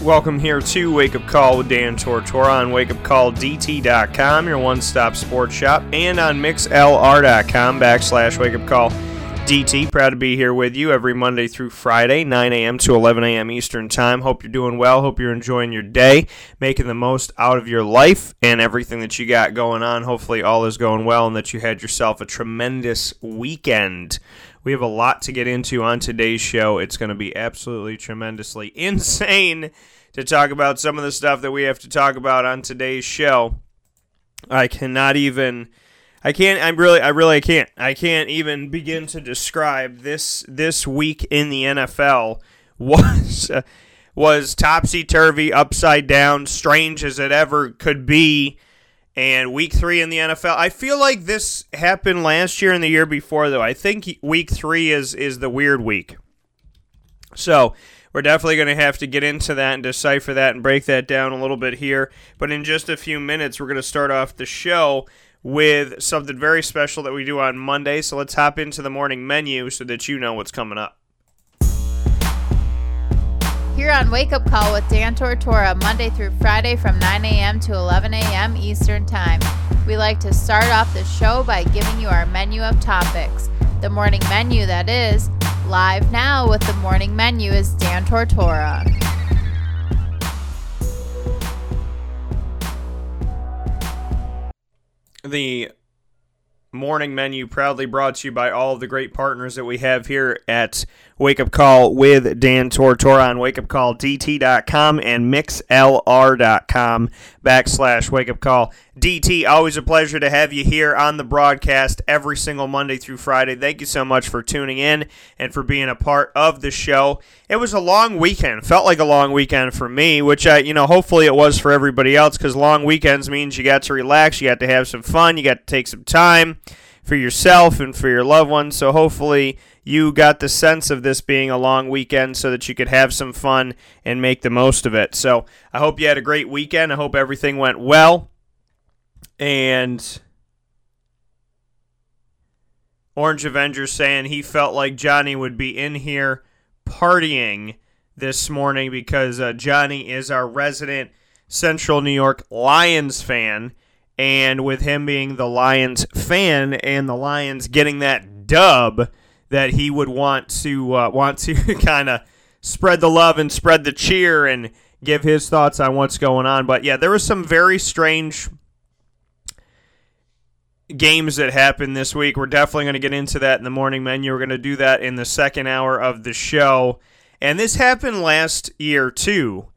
Welcome here to Wake Up Call with Dan Tortora on WakeUpCallDT.com, your one-stop sports shop, and on MixLR.com/WakeUpCallDT. Proud to be here with you every Monday through Friday, 9 a.m. to 11 a.m. Eastern Time. Hope you're doing well. Hope you're enjoying your day, making the most out of your life and everything that you got going on. Hopefully all is going well and that you had yourself a tremendous weekend. We have a lot to get into on today's show. It's going to be absolutely tremendously insane to talk about some of the stuff that we have to talk about on today's show. I can't even begin to describe this week in the NFL was topsy-turvy, upside down, strange as it ever could be. And week three in the NFL, I feel like this happened last year and the year before, though. I think week three is the weird week. So we're definitely going to have to get into that and decipher that and break that down a little bit here. But in just a few minutes, we're going to start off the show with something very special that we do on Monday. So let's hop into the morning menu so that you know what's coming up. Here on Wake Up Call with Dan Tortora, Monday through Friday from 9 a.m. to 11 a.m. Eastern Time. We like to start off the show by giving you our menu of topics. The morning menu, that is. Live now with the morning menu is Dan Tortora. The morning menu proudly brought to you by all of the great partners that we have here at Wake Up Call with Dan Tortora on WakeUpCallDT.com and MixLR.com/WakeUpCallDT. Always a pleasure to have you here on the broadcast every single Monday through Friday. Thank you so much for tuning in and for being a part of the show. It was a long weekend. Felt like a long weekend for me, which hopefully it was for everybody else, because long weekends means you got to relax, you got to have some fun, you got to take some time for yourself and for your loved ones. So hopefully you got the sense of this being a long weekend so that you could have some fun and make the most of it. So I hope you had a great weekend. I hope everything went well. And Orange Avengers saying he felt like Johnny would be in here partying this morning because Johnny is our resident Central New York Lions fan. And with him being the Lions fan and the Lions getting that dub, that he would want to kind of spread the love and spread the cheer and give his thoughts on what's going on. But yeah, there was some very strange games that happened this week. We're definitely going to get into that in the morning menu. We're going to do that in the second hour of the show. And this happened last year too,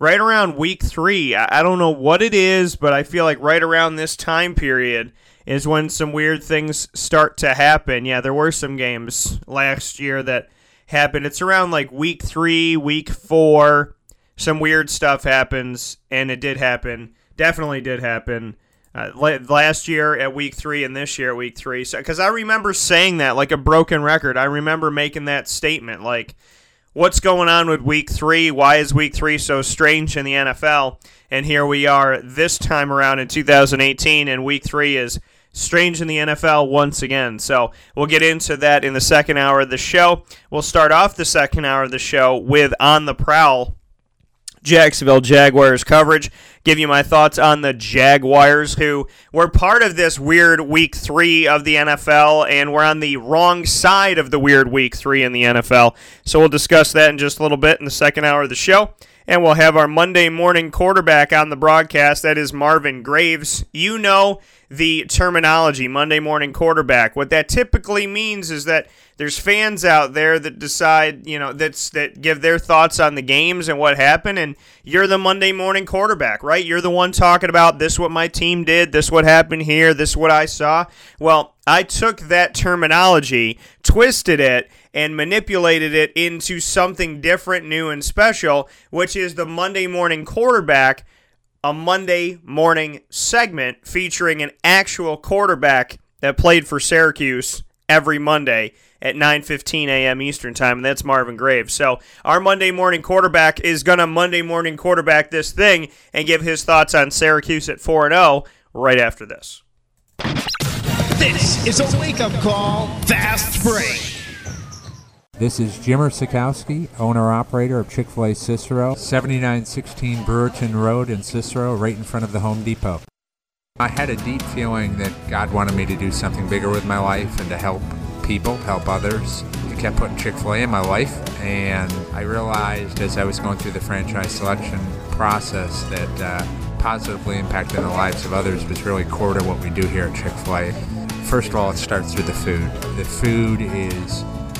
right around week three. I don't know what it is, but I feel like right around this time period is when some weird things start to happen. Yeah, there were some games last year that happened. It's around like week three, week four. Some weird stuff happens, and it did happen. Definitely did happen last year at week three and this year at week three. So, 'cause I remember saying that like a broken record. I remember making that statement like, what's going on with week three? Why is week three so strange in the NFL? And here we are this time around in 2018, and week three is strange in the NFL once again. So we'll get into that in the second hour of the show. We'll start off the second hour of the show with On the Prowl, Jacksonville Jaguars coverage. Give you my thoughts on the Jaguars, who were part of this weird week three of the NFL, and we're on the wrong side of the weird week three in the NFL. So we'll discuss that in just a little bit in the second hour of the show. And we'll have our Monday morning quarterback on the broadcast. That is Marvin Graves. You know the terminology, Monday morning quarterback. What that typically means is that there's fans out there that decide, that give their thoughts on the games and what happened. And you're the Monday morning quarterback, right? You're the one talking about this, what my team did, this, what happened here, this, what I saw. Well, I took that terminology, twisted it, and manipulated it into something different, new, and special, which is the Monday morning quarterback a Monday morning segment featuring an actual quarterback that played for Syracuse every Monday at 9:15 a.m. Eastern Time, and that's Marvin Graves. So our Monday morning quarterback is going to Monday morning quarterback this thing and give his thoughts on Syracuse at 4-0 right after this. This is a wake-up call fast break. This is Jimmer Sikowski, owner-operator of Chick-fil-A Cicero, 7916 Brewerton Road in Cicero, right in front of the Home Depot. I had a deep feeling that God wanted me to do something bigger with my life and to help people, help others. I kept putting Chick-fil-A in my life, and I realized as I was going through the franchise selection process that positively impacting the lives of others was really core to what we do here at Chick-fil-A. First of all, it starts with the food. The food is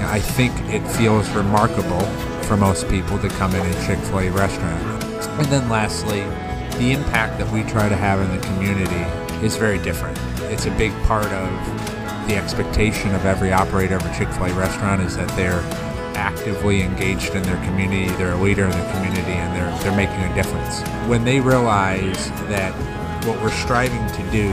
know, I think it feels remarkable for most people to come in a Chick-fil-A restaurant. And then lastly, the impact that we try to have in the community is very different. It's a big part of the expectation of every operator of a Chick-fil-A restaurant is that they're actively engaged in their community, they're a leader in the community, and they're making a difference. When they realize that what we're striving to do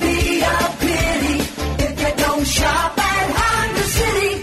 be a pity if you don't shop at Honda City.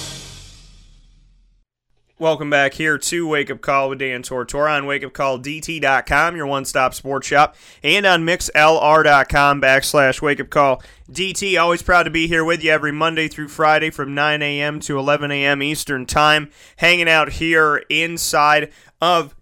Welcome back here to Wake Up Call with Dan Tortora on WakeUpCallDT.com, your one-stop sports shop, and on MixLR.com/WakeUpCallDT. Always proud to be here with you every Monday through Friday from 9 a.m. to 11 a.m. Eastern Time, hanging out here inside of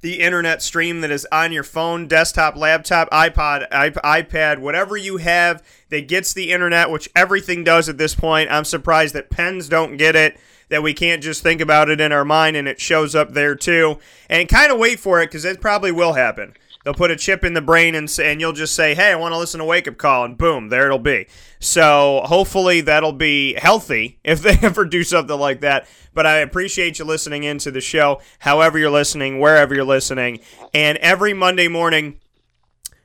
the internet stream that is on your phone, desktop, laptop, iPad, whatever you have that gets the internet, which everything does at this point. I'm surprised that pens don't get it, that we can't just think about it in our mind and it shows up there too. And kind of wait for it, because it probably will happen. They'll put a chip in the brain and you'll just say, hey, I want to listen to Wake Up Call, and boom, there it'll be. So hopefully that'll be healthy if they ever do something like that. But I appreciate you listening into the show, however you're listening, wherever you're listening. And every Monday morning,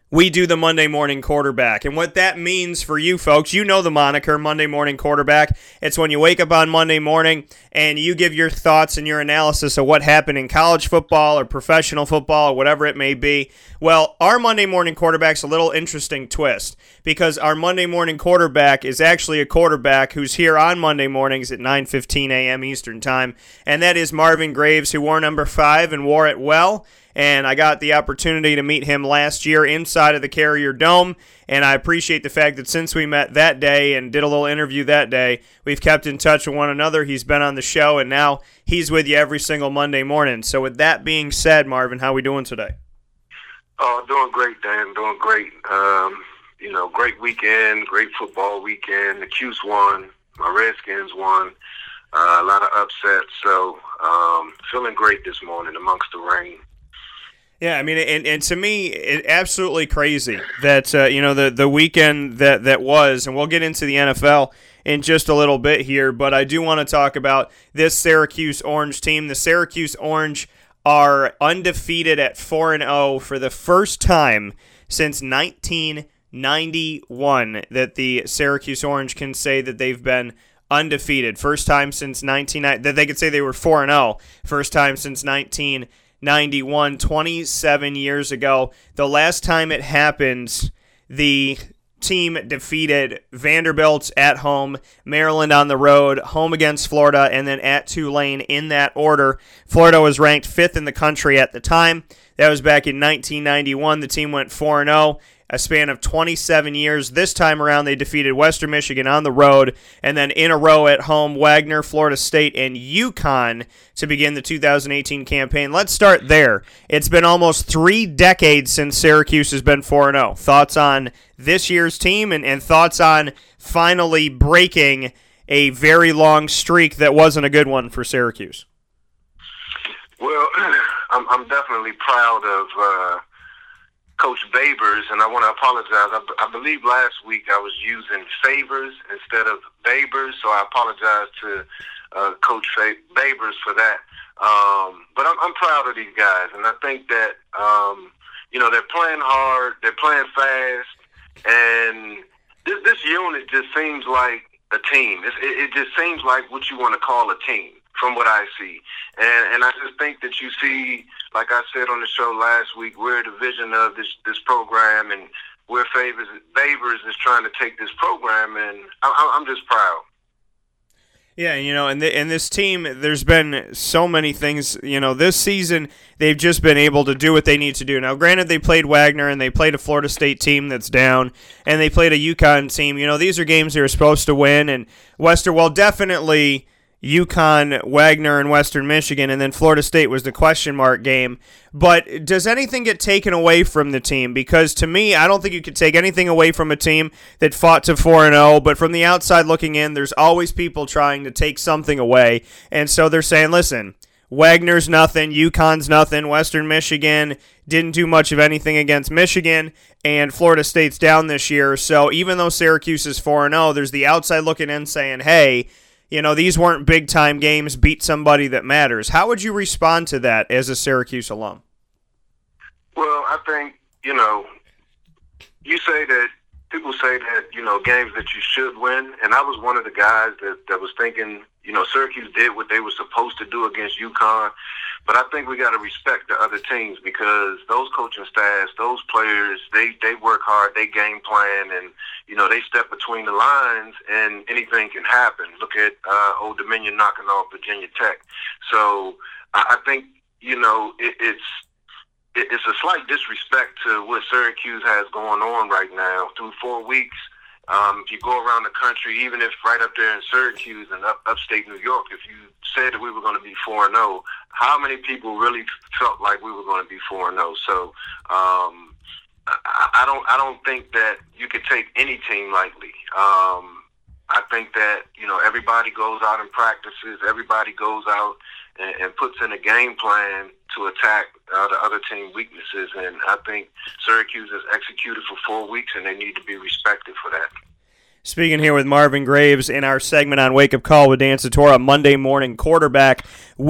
we do the Monday Morning Quarterback. And what that means for you folks, you know the moniker, Monday Morning Quarterback. It's when you wake up on Monday morning and you give your thoughts and your analysis of what happened in college football or professional football or whatever it may be. Well, our Monday Morning Quarterback's a little interesting twist, because our Monday Morning Quarterback is actually a quarterback who's here on Monday mornings at 9:15 a.m. Eastern Time, and that is Marvin Graves, who wore number 5 and wore it well. And I got the opportunity to meet him last year inside of the Carrier Dome, and I appreciate the fact that since we met that day and did a little interview that day, we've kept in touch with one another. He's been on the show, and now he's with you every single Monday morning. So with that being said, Marvin, how are we doing today? Oh, doing great, Dan. Doing great. Great weekend, great football weekend. The Cuse won. My Redskins won. A lot of upsets. So feeling great this morning amongst the rain. Yeah, I mean, and to me, it absolutely crazy that, you know, the weekend that was, and we'll get into the NFL in just a little bit here, but I do want to talk about this Syracuse Orange team. The Syracuse Orange are undefeated at 4-0 for the first time since 1991 that the Syracuse Orange can say that they've been undefeated. First time since 1991 that they could say they were 4-0. First time since 1991, 27 years ago. The last time it happened, the team defeated Vanderbilt at home, Maryland on the road, home against Florida, and then at Tulane in that order. Florida was ranked 5th in the country at the time. That was back in 1991. The team went 4-0. A span of 27 years. This time around, they defeated Western Michigan on the road, and then in a row at home, Wagner, Florida State, and UConn to begin the 2018 campaign. Let's start there. It's been almost 3 decades since Syracuse has been 4-0. Thoughts on this year's team and thoughts on finally breaking a very long streak that wasn't a good one for Syracuse? Well, I'm definitely proud of Coach Babers, and I want to apologize. I believe last week I was using Favors instead of Babers, so I apologize to Coach Babers for that. But I'm proud of these guys, and I think that, you know, they're playing hard, they're playing fast, and this unit just seems like a team. It just seems like what you want to call a team from what I see. And I just think that you see, like I said on the show last week, we're the vision of this program and where Babers is trying to take this program, and I'm just proud. Yeah, you know, and this team, there's been so many things, you know, this season they've just been able to do what they need to do. Now, granted, they played Wagner and they played a Florida State team that's down and they played a UConn team. You know, these are games they were supposed to win, and Western, well, definitely UConn, Wagner, and Western Michigan, and then Florida State was the question mark game. But does anything get taken away from the team? Because to me, I don't think you could take anything away from a team that fought to 4-0, but from the outside looking in, there's always people trying to take something away. And so they're saying, listen, Wagner's nothing, UConn's nothing, Western Michigan didn't do much of anything against Michigan, and Florida State's down this year. So even though Syracuse is 4-0, there's the outside looking in saying, hey, you know, these weren't big-time games. Beat somebody that matters. How would you respond to that as a Syracuse alum? Well, I think, you know, you say that people say that, you know, games that you should win, and I was one of the guys that was thinking, you know, Syracuse did what they were supposed to do against UConn, but I think we got to respect the other teams because those coaching staffs, those players, they work hard, they game plan, and, you know, they step between the lines, and anything can happen. Look at Old Dominion knocking off Virginia Tech. So I think, you know, it's a slight disrespect to what Syracuse has going on right now through 4 weeks. If you go around the country, even if right up there in Syracuse and upstate New York, if you said that we were going to be 4-0, how many people really felt like we were going to be 4-0? So I don't think that you could take any team lightly. I think that, you know, everybody goes out and practices, everybody goes out and puts in a game plan to attack the other team weaknesses, and I think Syracuse has executed for 4 weeks, and they need to be respected for that. Speaking here with Marvin Graves in our segment on Wake Up Call with Dan Tortora, Monday morning quarterback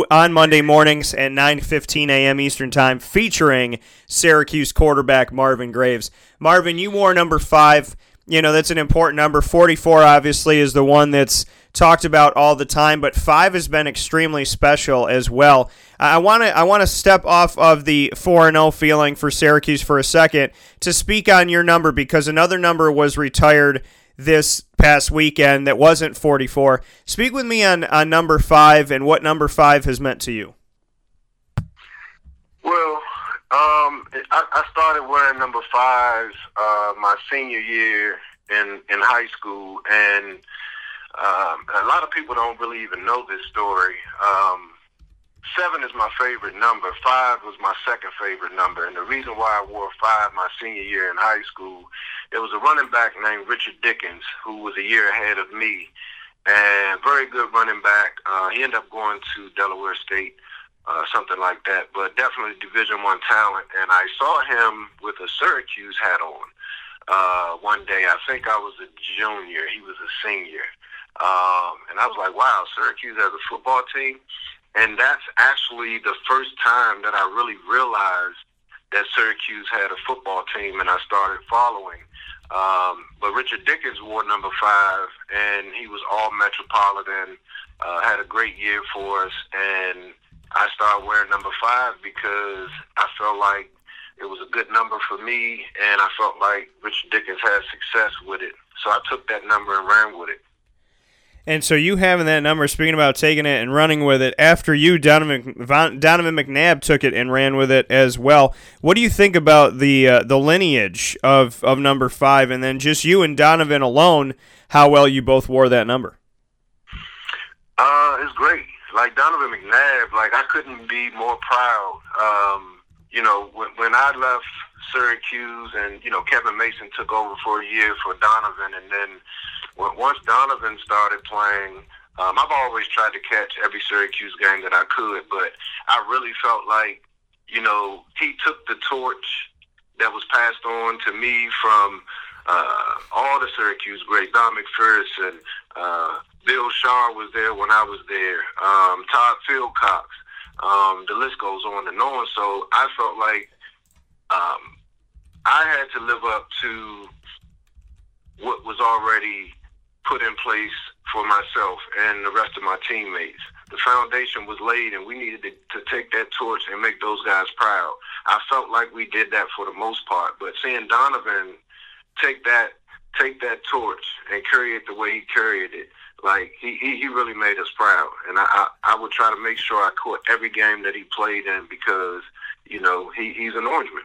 on Monday mornings at 9:15 a.m. Eastern Time, featuring Syracuse quarterback Marvin Graves. Marvin, you wore number 5. You know, that's an important number. 44, obviously, is the one that's talked about all the time, but 5 has been extremely special as well. I want to step off of the 4-0 feeling for Syracuse for a second to speak on your number, because another number was retired this past weekend that wasn't 44. Speak with me on number 5 and what number 5 has meant to you. Well, I started wearing number 5 my senior year in high school, and a lot of people don't really even know this story. 7 is my favorite number. 5 was my second favorite number, and the reason why I wore 5 my senior year in high school, there was a running back named Richard Dickens who was a year ahead of me, and very good running back. He ended up going to Delaware State. something like that, but definitely Division I talent. And I saw him with a Syracuse hat on one day. I think I was a junior. He was a senior. And I was like, wow, Syracuse has a football team? And that's actually the first time that I really realized that Syracuse had a football team, and I started following. But Richard Dickens wore number 5, and he was all Metropolitan, had a great year for us, and I started wearing number 5 because I felt like it was a good number for me, and I felt like Richard Dickens had success with it. So I took that number and ran with it. And so you having that number, speaking about taking it and running with it, after you, Donovan McNabb took it and ran with it as well. What do you think about the lineage of number 5, and then just you and Donovan alone, how well you both wore that number? It's great. Like Donovan McNabb, like I couldn't be more proud. You know, when I left Syracuse and, you know, Kevin Mason took over for a year for Donovan, and then once Donovan started playing, I've always tried to catch every Syracuse game that I could, but I really felt like, you know, he took the torch that was passed on to me from all the Syracuse greats. Don McPherson, Bill Sharr was there when I was there, Todd Fieldcox, the list goes on and on. So I felt like I had to live up to what was already put in place for myself and the rest of my teammates. The foundation was laid, and we needed to take that torch and make those guys proud. I felt like we did that for the most part, but seeing Donovan take that torch and carry it the way he carried it, like he really made us proud. And I would try to make sure I caught every game that he played in because, you know, he's an Orangeman.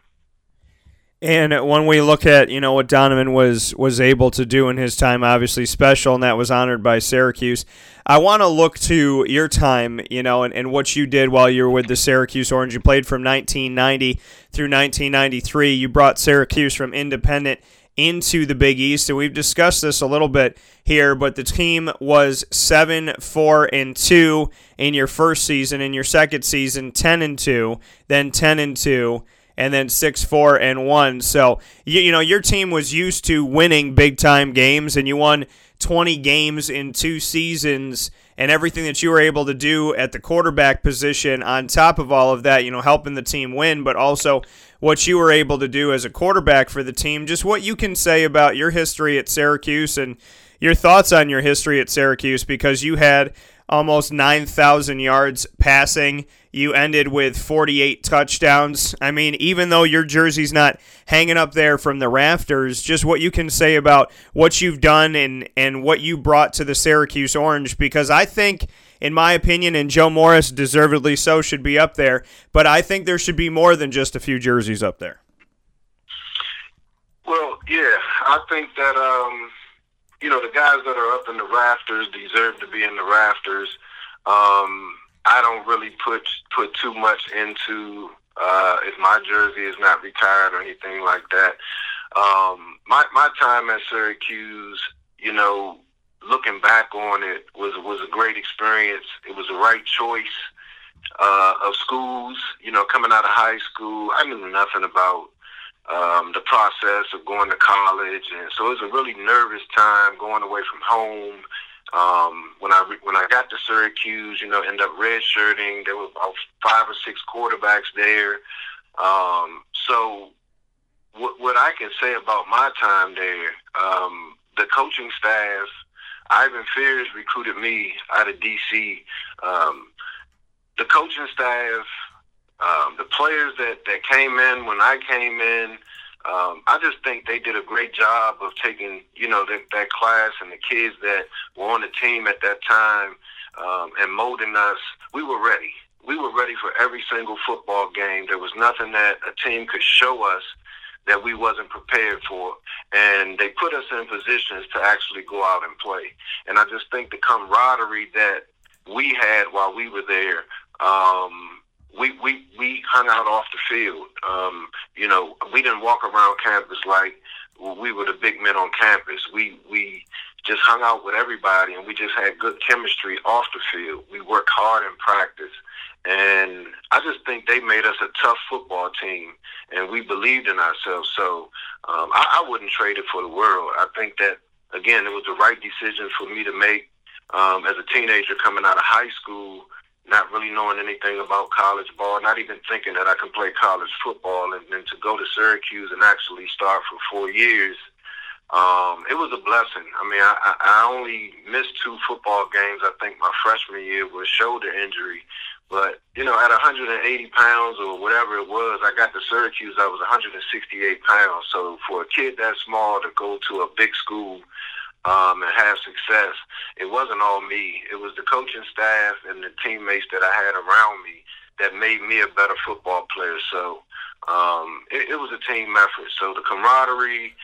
And when we look at, you know, what Donovan was able to do in his time, obviously special, and that was honored by Syracuse. I want to look to your time, you know, and what you did while you were with the Syracuse Orange. You played from 1990 through 1993. You brought Syracuse from independent into the Big East, and we've discussed this a little bit here, but the team was 7-4-2 in your first season. In your second season, 10-2, then 10-2, and then 6-4-1. So, you know, your team was used to winning big-time games, and you won 20 games in 2 seasons, and everything that you were able to do at the quarterback position on top of all of that, you know, helping the team win, but also what you were able to do as a quarterback for the team, just what you can say about your history at Syracuse and your thoughts on your history at Syracuse, because you had almost 9,000 yards passing. You ended with 48 touchdowns. I mean, even though your jersey's not hanging up there from the rafters, just what you can say about what you've done and what you brought to the Syracuse Orange, because I think, in my opinion, and Joe Morris, deservedly so, should be up there, but I think there should be more than just a few jerseys up there. Well, yeah, I think that, you know, the guys that are up in the rafters deserve to be in the rafters. I don't really put too much into if my jersey is not retired or anything like that. My time at Syracuse, you know, looking back on it, was a great experience. It was the right choice of schools. You know, coming out of high school, I knew nothing about the process of going to college, and so it was a really nervous time going away from home. When I got to Syracuse, you know, ended up redshirting. There were about 5 or 6 quarterbacks there. So what I can say about my time there, the coaching staff, Ivan Fears recruited me out of D.C. The coaching staff, the players that came in when I came in, I just think they did a great job of taking, you know, that class and the kids that were on the team at that time and molding us. We were ready. We were ready for every single football game. There was nothing that a team could show us that we wasn't prepared for. And they put us in positions to actually go out and play. And I just think the camaraderie that we had while we were there, we hung out off the field. You know, we didn't walk around campus like we were the big men on campus. We just hung out with everybody, and we just had good chemistry off the field. We worked hard in practice, and I just think they made us a tough football team, and we believed in ourselves. So I wouldn't trade it for the world. I think that, again, it was the right decision for me to make as a teenager coming out of high school, not really knowing anything about college ball, not even thinking that I could play college football, and then to go to Syracuse and actually start for 4 years. It was a blessing. I mean, I only missed 2 football games, I think, my freshman year with shoulder injury. But, you know, at 180 pounds or whatever it was, I got to Syracuse, I was 168 pounds. So for a kid that small to go to a big school and have success, it wasn't all me. It was the coaching staff and the teammates that I had around me that made me a better football player. So it was a team effort. So the camaraderie,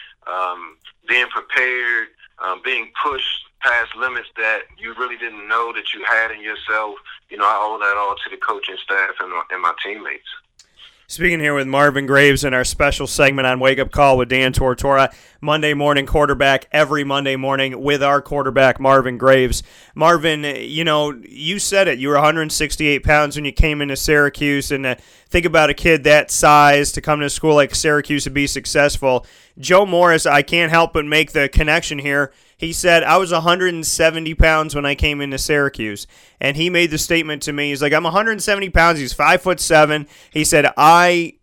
being prepared, being pushed past limits that you really didn't know that you had in yourself, you know, I owe that all to the coaching staff and my teammates. Speaking here with Marvin Graves in our special segment on Wake Up Call with Dan Tortora, Monday morning quarterback, every Monday morning with our quarterback, Marvin Graves. Marvin, you know, you said it. You were 168 pounds when you came into Syracuse, and think about a kid that size to come to a school like Syracuse to be successful. Joe Morris, I can't help but make the connection here. He said, I was 170 pounds when I came into Syracuse. And he made the statement to me. He's like, I'm 170 pounds. He's 5'7". He said, I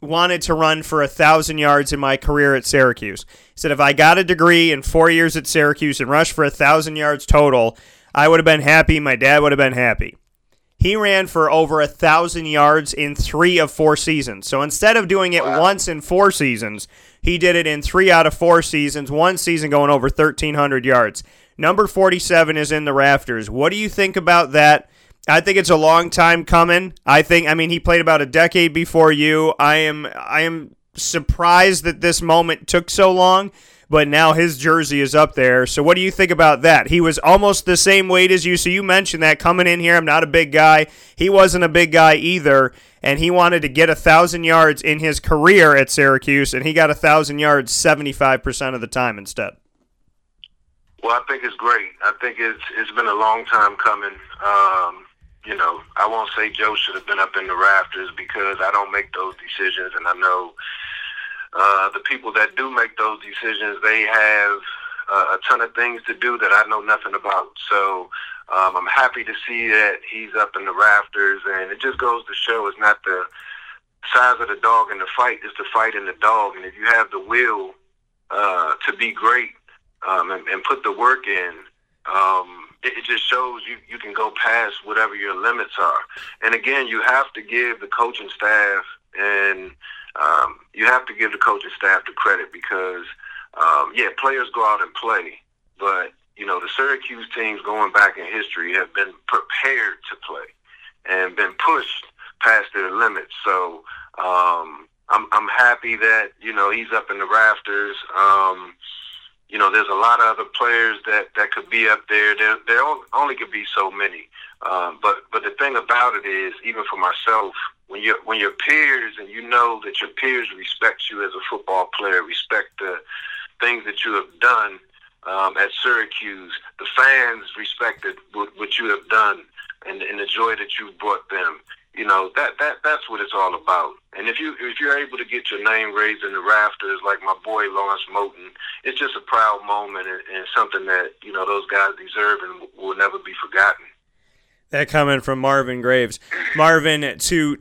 wanted to run for 1,000 yards in my career at Syracuse. He said, if I got a degree in 4 years at Syracuse and rushed for 1,000 yards total, I would have been happy. My dad would have been happy. He ran for over 1,000 yards in 3 of 4 seasons. So instead of doing it once in 4 seasons, he did it in 3 out of 4 seasons, 1 season going over 1,300 yards. Number 47 is in the rafters. What do you think about that? I think it's a long time coming. I mean, he played about a decade before you. I am surprised that this moment took so long, but now his jersey is up there. So what do you think about that? He was almost the same weight as you, so you mentioned that coming in here. I'm not a big guy. He wasn't a big guy either, and he wanted to get 1,000 yards in his career at Syracuse, and he got 1,000 yards 75% of the time instead. Well, I think it's great. I think it's been a long time coming. You know, I won't say Joe should have been up in the rafters because I don't make those decisions, and I know the people that do make those decisions, they have a ton of things to do that I know nothing about. So I'm happy to see that he's up in the rafters, and it just goes to show it's not the size of the dog in the fight, it's the fight in the dog. And if you have the will to be great and put the work in, it just shows you can go past whatever your limits are. And again, you have to give the coaching staff and you have to give the coaching staff the credit because, players go out and play, but, you know, the Syracuse teams going back in history have been prepared to play and been pushed past their limits. So I'm happy that, you know, he's up in the rafters. You know, there's a lot of other players that could be up there. There only could be so many. But the thing about it is, even for myself, when your peers and you know that your peers respect you as a football player, respect the things that you have done at Syracuse, the fans respected what you have done and the joy that you brought them. You know, that's what it's all about. And if you're able to get your name raised in the rafters, like my boy Lawrence Moten, it's just a proud moment and something that, you know, those guys deserve and will never be forgotten. That coming from Marvin Graves. Marvin, to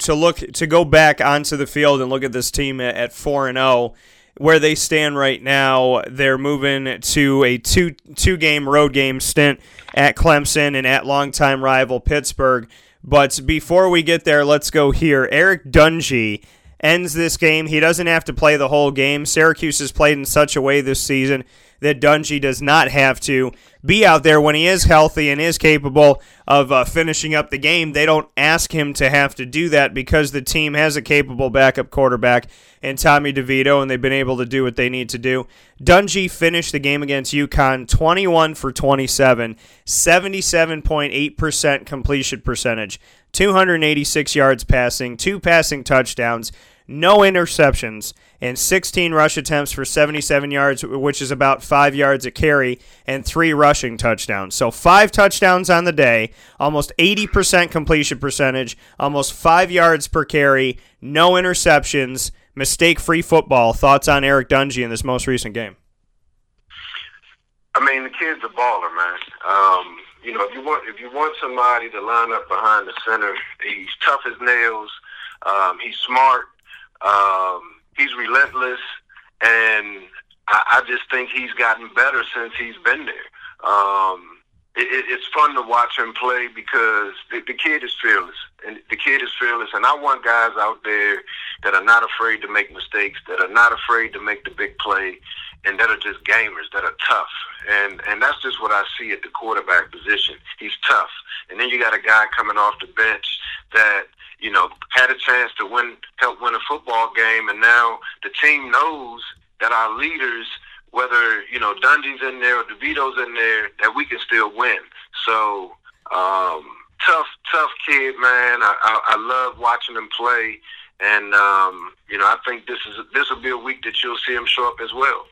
go back onto the field and look at this team at 4-0, where they stand right now, they're moving to a two-game road game stint at Clemson and at longtime rival Pittsburgh. But before we get there, let's go here. Eric Dungey ends this game. He doesn't have to play the whole game. Syracuse has played in such a way this season that Dungey does not have to be out there when he is healthy and is capable of finishing up the game. They don't ask him to have to do that because the team has a capable backup quarterback in Tommy DeVito, and they've been able to do what they need to do. Dungey finished the game against UConn 21 for 27, 77.8% completion percentage, 286 yards passing, 2 passing touchdowns, no interceptions, and 16 rush attempts for 77 yards, which is about 5 yards a carry, and 3 rushing touchdowns. So 5 touchdowns on the day, almost 80% completion percentage, almost 5 yards per carry, no interceptions, mistake-free football. Thoughts on Eric Dungey in this most recent game? I mean, the kid's a baller, man. You know, if you want somebody to line up behind the center, he's tough as nails. He's smart. He's relentless, and I just think he's gotten better since he's been there. It's fun to watch him play because the kid is fearless, and I want guys out there that are not afraid to make mistakes, that are not afraid to make the big play, and that are just gamers, that are tough. And that's just what I see at the quarterback position. He's tough. And then you got a guy coming off the bench that, you know, had a chance to help win a football game, and now the team knows that our leaders, whether, you know, Dungey's in there or DeVito's in there, that we can still win. So, tough kid, man. I love watching him play, and, you know, I think this will be a week that you'll see him show up as well.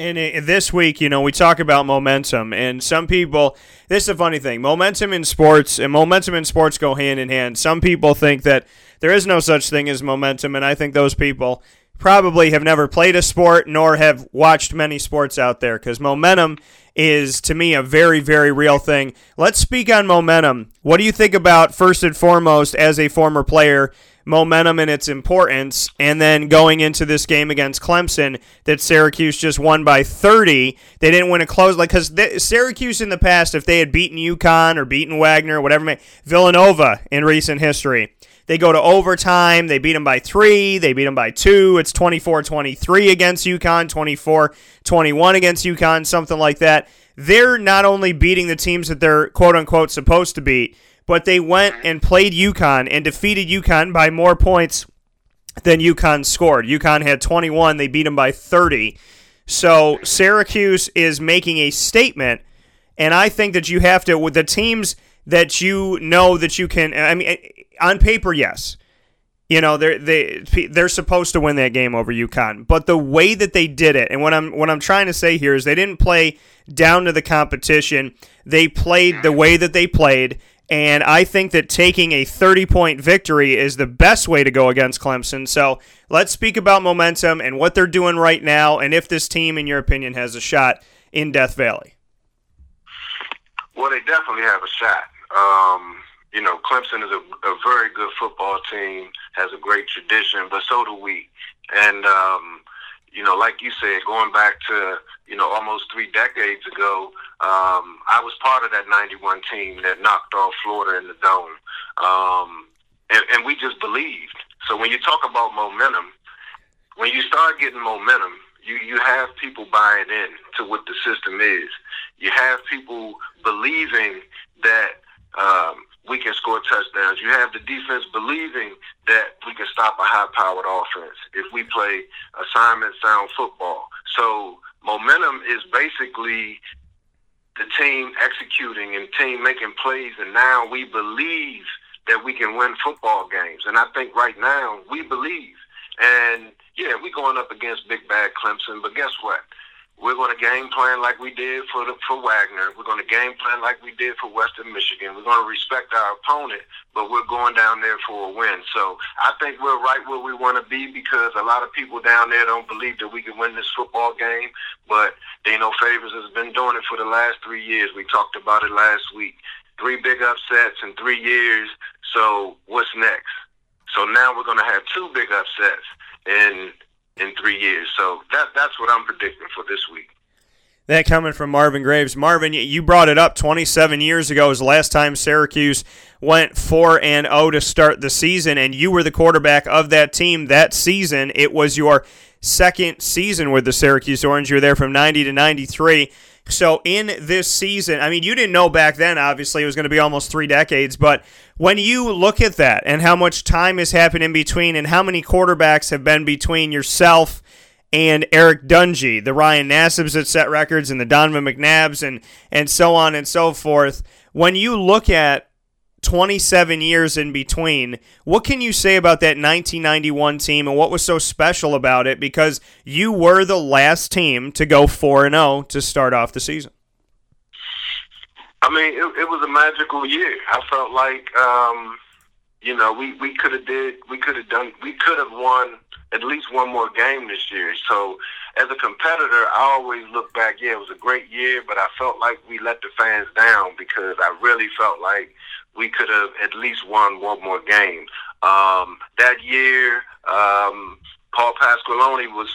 And this week, you know, we talk about momentum, and some people, this is the funny thing, momentum in sports and momentum in sports go hand in hand. Some people think that there is no such thing as momentum, and I think those people probably have never played a sport nor have watched many sports out there, because momentum is, to me, a very, very real thing. Let's speak on momentum. What do you think about, first and foremost, as a former player, momentum and its importance, and then going into this game against Clemson that Syracuse just won by 30. They didn't win a close, like, because Syracuse in the past, if they had beaten UConn or beaten Wagner or whatever, Villanova in recent history, they go to overtime, they beat them by 3, they beat them by 2, it's 24-23 against UConn, 24-21 against UConn, something like that. They're not only beating the teams that they're quote-unquote supposed to beat, but they went and played UConn and defeated UConn by more points than UConn scored. UConn had 21. They beat them by 30. So Syracuse is making a statement, and I think that you have to, with the teams that you know that you can, I mean, on paper, yes. You know, they're supposed to win that game over UConn, but the way that they did it, and what I'm trying to say here is they didn't play down to the competition. They played the way that they played, and I think that taking a 30-point victory is the best way to go against Clemson. So let's speak about momentum and what they're doing right now, and if this team, in your opinion, has a shot in Death Valley. Well, they definitely have a shot. You know, Clemson is a very good football team, has a great tradition, but so do we. And, you know, like you said, going back to, you know, almost 3 decades ago, I was part of that 91 team that knocked off Florida in the Dome. And we just believed. So when you talk about momentum, when you start getting momentum, you have people buying in to what the system is. You have people believing that we can score touchdowns. You have the defense believing that we can stop a high-powered offense if we play assignment-sound football. So momentum is basically the team executing and team making plays, and now we believe that we can win football games. And I think right now we believe. And, yeah, we're going up against big, bad Clemson, but guess what? We're going to game plan like we did for Wagner. We're going to game plan like we did for Western Michigan. We're going to respect our opponent, but we're going down there for a win. So I think we're right where we want to be, because a lot of people down there don't believe that we can win this football game, but Dino Favors has been doing it for the last 3 years. We talked about it last week. 3 big upsets in 3 years, so what's next? So now we're going to have 2 big upsets in 3 years. So that's what I'm predicting for this week. That coming from Marvin Graves. Marvin, you brought it up. 27 years ago was the last time Syracuse went 4-0 to start the season, and you were the quarterback of that team that season. It was your second season with the Syracuse Orange. You were there from 90 to 93. So in this season, I mean, you didn't know back then, obviously, it was going to be almost 3 decades, but when you look at that and how much time has happened in between and how many quarterbacks have been between yourself and Eric Dungey, the Ryan Nassibs that set records and the Donovan McNabbs and so on and so forth, when you look at 27 years in between. What can you say about that 1991 team and what was so special about it? Because you were the last team to go 4-0 to start off the season. I mean, it was a magical year. I felt like, we could have won at least one more game this year. So as a competitor, I always look back, it was a great year, but I felt like we let the fans down because I really felt like we could have at least won one more game. That year, Paul Pasqualoni was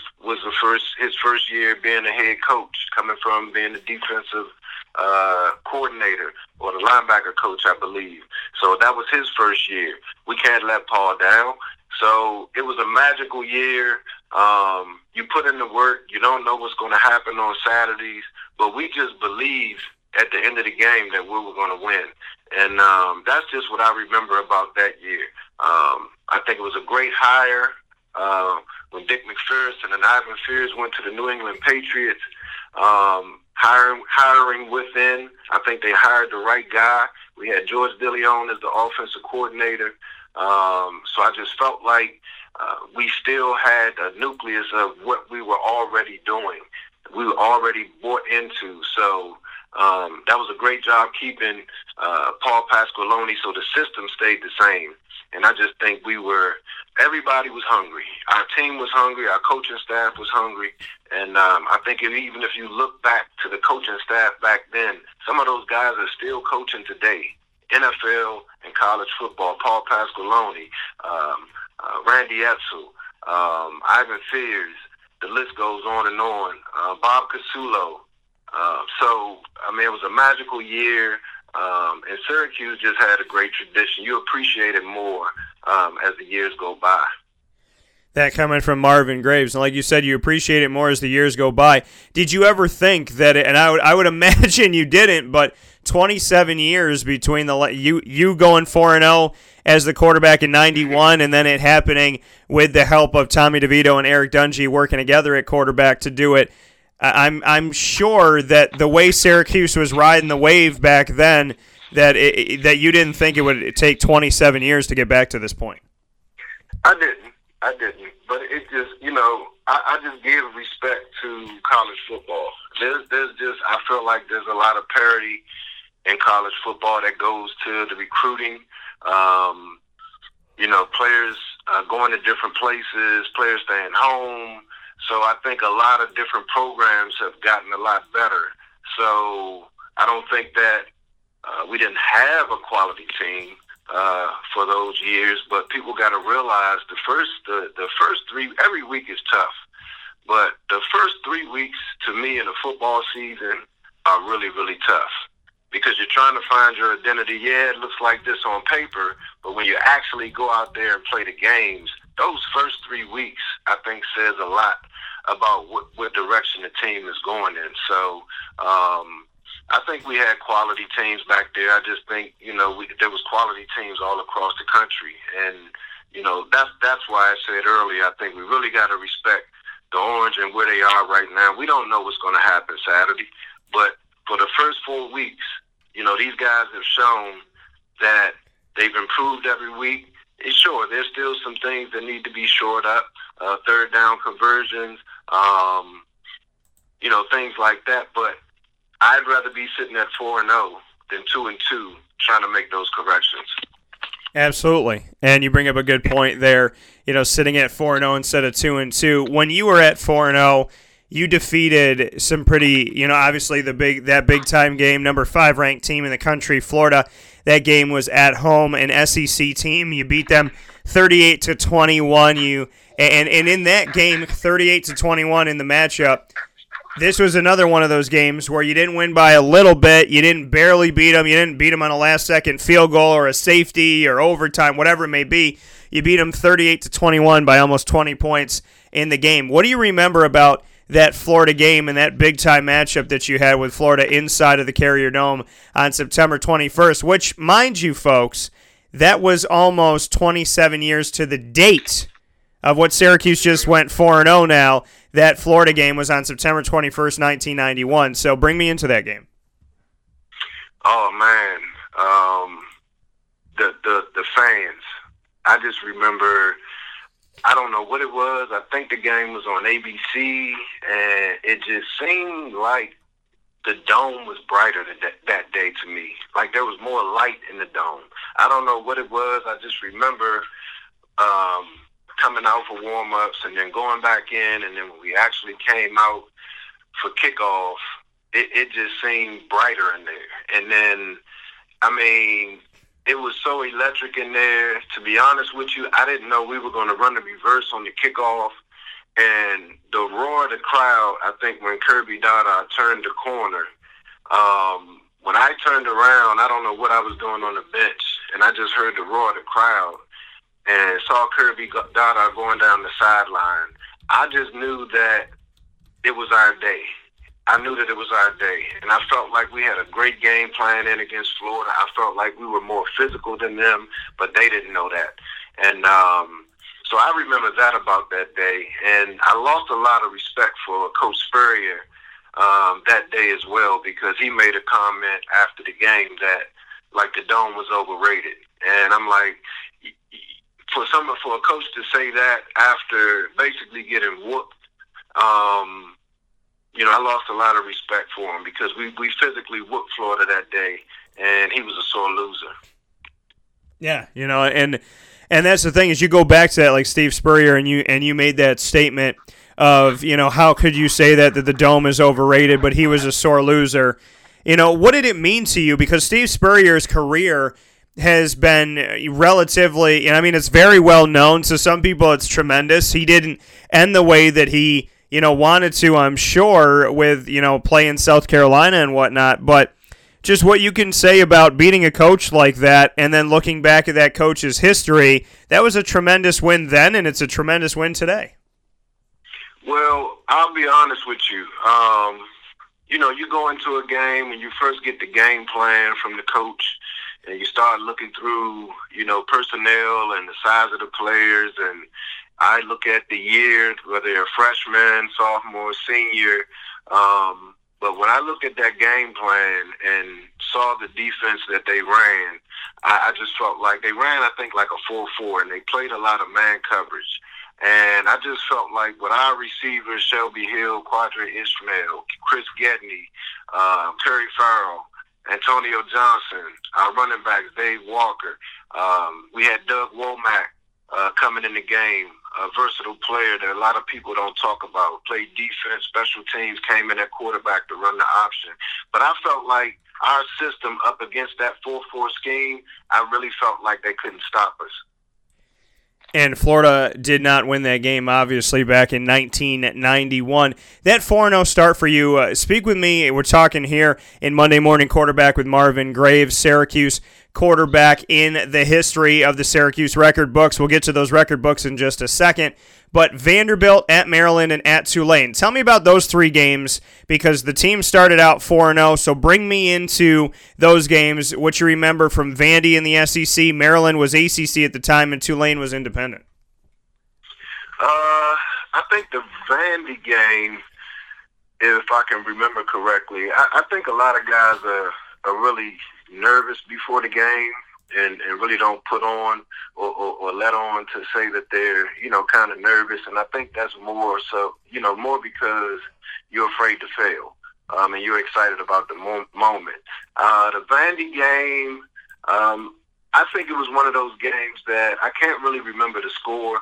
his first year being a head coach, coming from being the defensive coordinator or the linebacker coach, I believe. So that was his first year. We can't let Paul down. So it was a magical year. You put in the work. You don't know what's going to happen on Saturdays, but we just believed at the end of the game that we were going to win. And that's just what I remember about that year. I think it was a great hire. When Dick McPherson and Ivan Fears went to the New England Patriots, hiring within, I think they hired the right guy. We had George DeLeon as the offensive coordinator. So I just felt like we still had a nucleus of what we were already doing. We were already bought into. So that was a great job keeping Paul Pasqualoni, so the system stayed the same. And I just think everybody was hungry. Our team was hungry. Our coaching staff was hungry. And I think even if you look back to the coaching staff back then, some of those guys are still coaching today. NFL and college football, Paul Pasqualoni, Randy Edsel, Ivan Fears, the list goes on and on, Bob Casulo. So, I mean, it was a magical year. And Syracuse just had a great tradition. You appreciate it more as the years go by. That coming from Marvin Graves. And like you said, you appreciate it more as the years go by. Did you ever think that, and I would imagine you didn't, but 27 years between you going 4-0 as the quarterback in 91 and then it happening with the help of Tommy DeVito and Eric Dungey working together at quarterback to do it. I'm sure that the way Syracuse was riding the wave back then, that you didn't think it would take 27 years to get back to this point. I didn't. But it just, I just give respect to college football. I feel like there's a lot of parity in college football that goes to the recruiting. Players going to different places, players staying home. So I think a lot of different programs have gotten a lot better. So I don't think that we didn't have a quality team for those years, but people got to realize the first three, every week is tough, but the first 3 weeks to me in the football season are really, really tough because you're trying to find your identity. Yeah, it looks like this on paper, but when you actually go out there and play the games, those first 3 weeks, I think, says a lot about what direction the team is going in. So I think we had quality teams back there. I just think, there was quality teams all across the country. And, that's why I said earlier, I think we really got to respect the Orange and where they are right now. We don't know what's going to happen Saturday. But for the first 4 weeks, these guys have shown that they've improved every week. Sure, there's still some things that need to be shored up, third down conversions, things like that. But I'd rather be sitting at 4-0 than 2-2 trying to make those corrections. Absolutely. And you bring up a good point there, sitting at 4-0 instead of 2-2. When you were at 4-0, you defeated some pretty, obviously that big-time game, number 5 ranked team in the country, Florida. That game was at home, an SEC team. You beat them 38-21. And in that game, 38-21 in the matchup, this was another one of those games where you didn't win by a little bit. You didn't barely beat them. You didn't beat them on a last-second field goal or a safety or overtime, whatever it may be. You beat them 38-21 by almost 20 points in the game. What do you remember about that Florida game and that big-time matchup that you had with Florida inside of the Carrier Dome on September 21st, which, mind you, folks, that was almost 27 years to the date of what Syracuse just went 4-0 now. That Florida game was on September 21st, 1991. So bring me into that game. Oh, man. the fans. I just remember, I don't know what it was. I think the game was on ABC, and it just seemed like the dome was brighter that day to me. Like there was more light in the dome. I don't know what it was. I just remember coming out for warm-ups and then going back in, and then when we actually came out for kickoff, it just seemed brighter in there. And then, I mean, it was so electric in there. To be honest with you, I didn't know we were going to run the reverse on the kickoff. And the roar of the crowd, I think when Kirby Dada turned the corner, when I turned around, I don't know what I was doing on the bench, and I just heard the roar of the crowd and saw Kirby Dada going down the sideline. I just knew that it was our day. I knew that it was our day, and I felt like we had a great game plan in against Florida. I felt like we were more physical than them, but they didn't know that. And so I remember that about that day, and I lost a lot of respect for Coach Spurrier that day as well, because he made a comment after the game that, like, the dome was overrated. And I'm like, for a coach to say that after basically getting whooped, you know, I lost a lot of respect for him, because we physically whooped Florida that day, and he was a sore loser. Yeah, you know, and that's the thing, is you go back to that, like Steve Spurrier, and you made that statement of, you know, how could you say that the dome is overrated, but he was a sore loser. You know, what did it mean to you? Because Steve Spurrier's career has been relatively, I mean, it's very well known. To some people, it's tremendous. He didn't end the way that he, you know, wanted to, I'm sure, with, you know, playing South Carolina and whatnot. But just what you can say about beating a coach like that, and then looking back at that coach's history, that was a tremendous win then, and it's a tremendous win today. Well, I'll be honest with you. You know, you go into a game and you first get the game plan from the coach, and you start looking through, you know, personnel and the size of the players, and I look at the year, whether you're a freshman, sophomore, senior. But when I look at that game plan and saw the defense that they ran, I just felt like they ran, I think, like a 4-4, and they played a lot of man coverage. And I just felt like with our receivers, Shelby Hill, Quadre Ismail, Chris Gedney, Terry Farrell, Antonio Johnson, our running backs, Dave Walker. We had Doug Womack coming in the game, a versatile player that a lot of people don't talk about. Played defense, special teams, came in at quarterback to run the option. But I felt like our system up against that 4-4 scheme, I really felt like they couldn't stop us. And Florida did not win that game, obviously, back in 1991. That 4-0 start for you, speak with me. We're talking here in Monday Morning Quarterback with Marvin Graves, Syracuse quarterback in the history of the Syracuse record books. We'll get to those record books in just a second. But Vanderbilt, at Maryland, and at Tulane. Tell me about those three games, because the team started out 4-0, so bring me into those games, what you remember from Vandy in the SEC. Maryland was ACC at the time, and Tulane was independent. I think the Vandy game, if I can remember correctly, I think a lot of guys are really nervous before the game, and really don't put on or let on to say that they're, you know, kind of nervous. And I think that's more so, you know, more because you're afraid to fail, and you're excited about the moment. The Vandy game, I think it was one of those games that I can't really remember the score,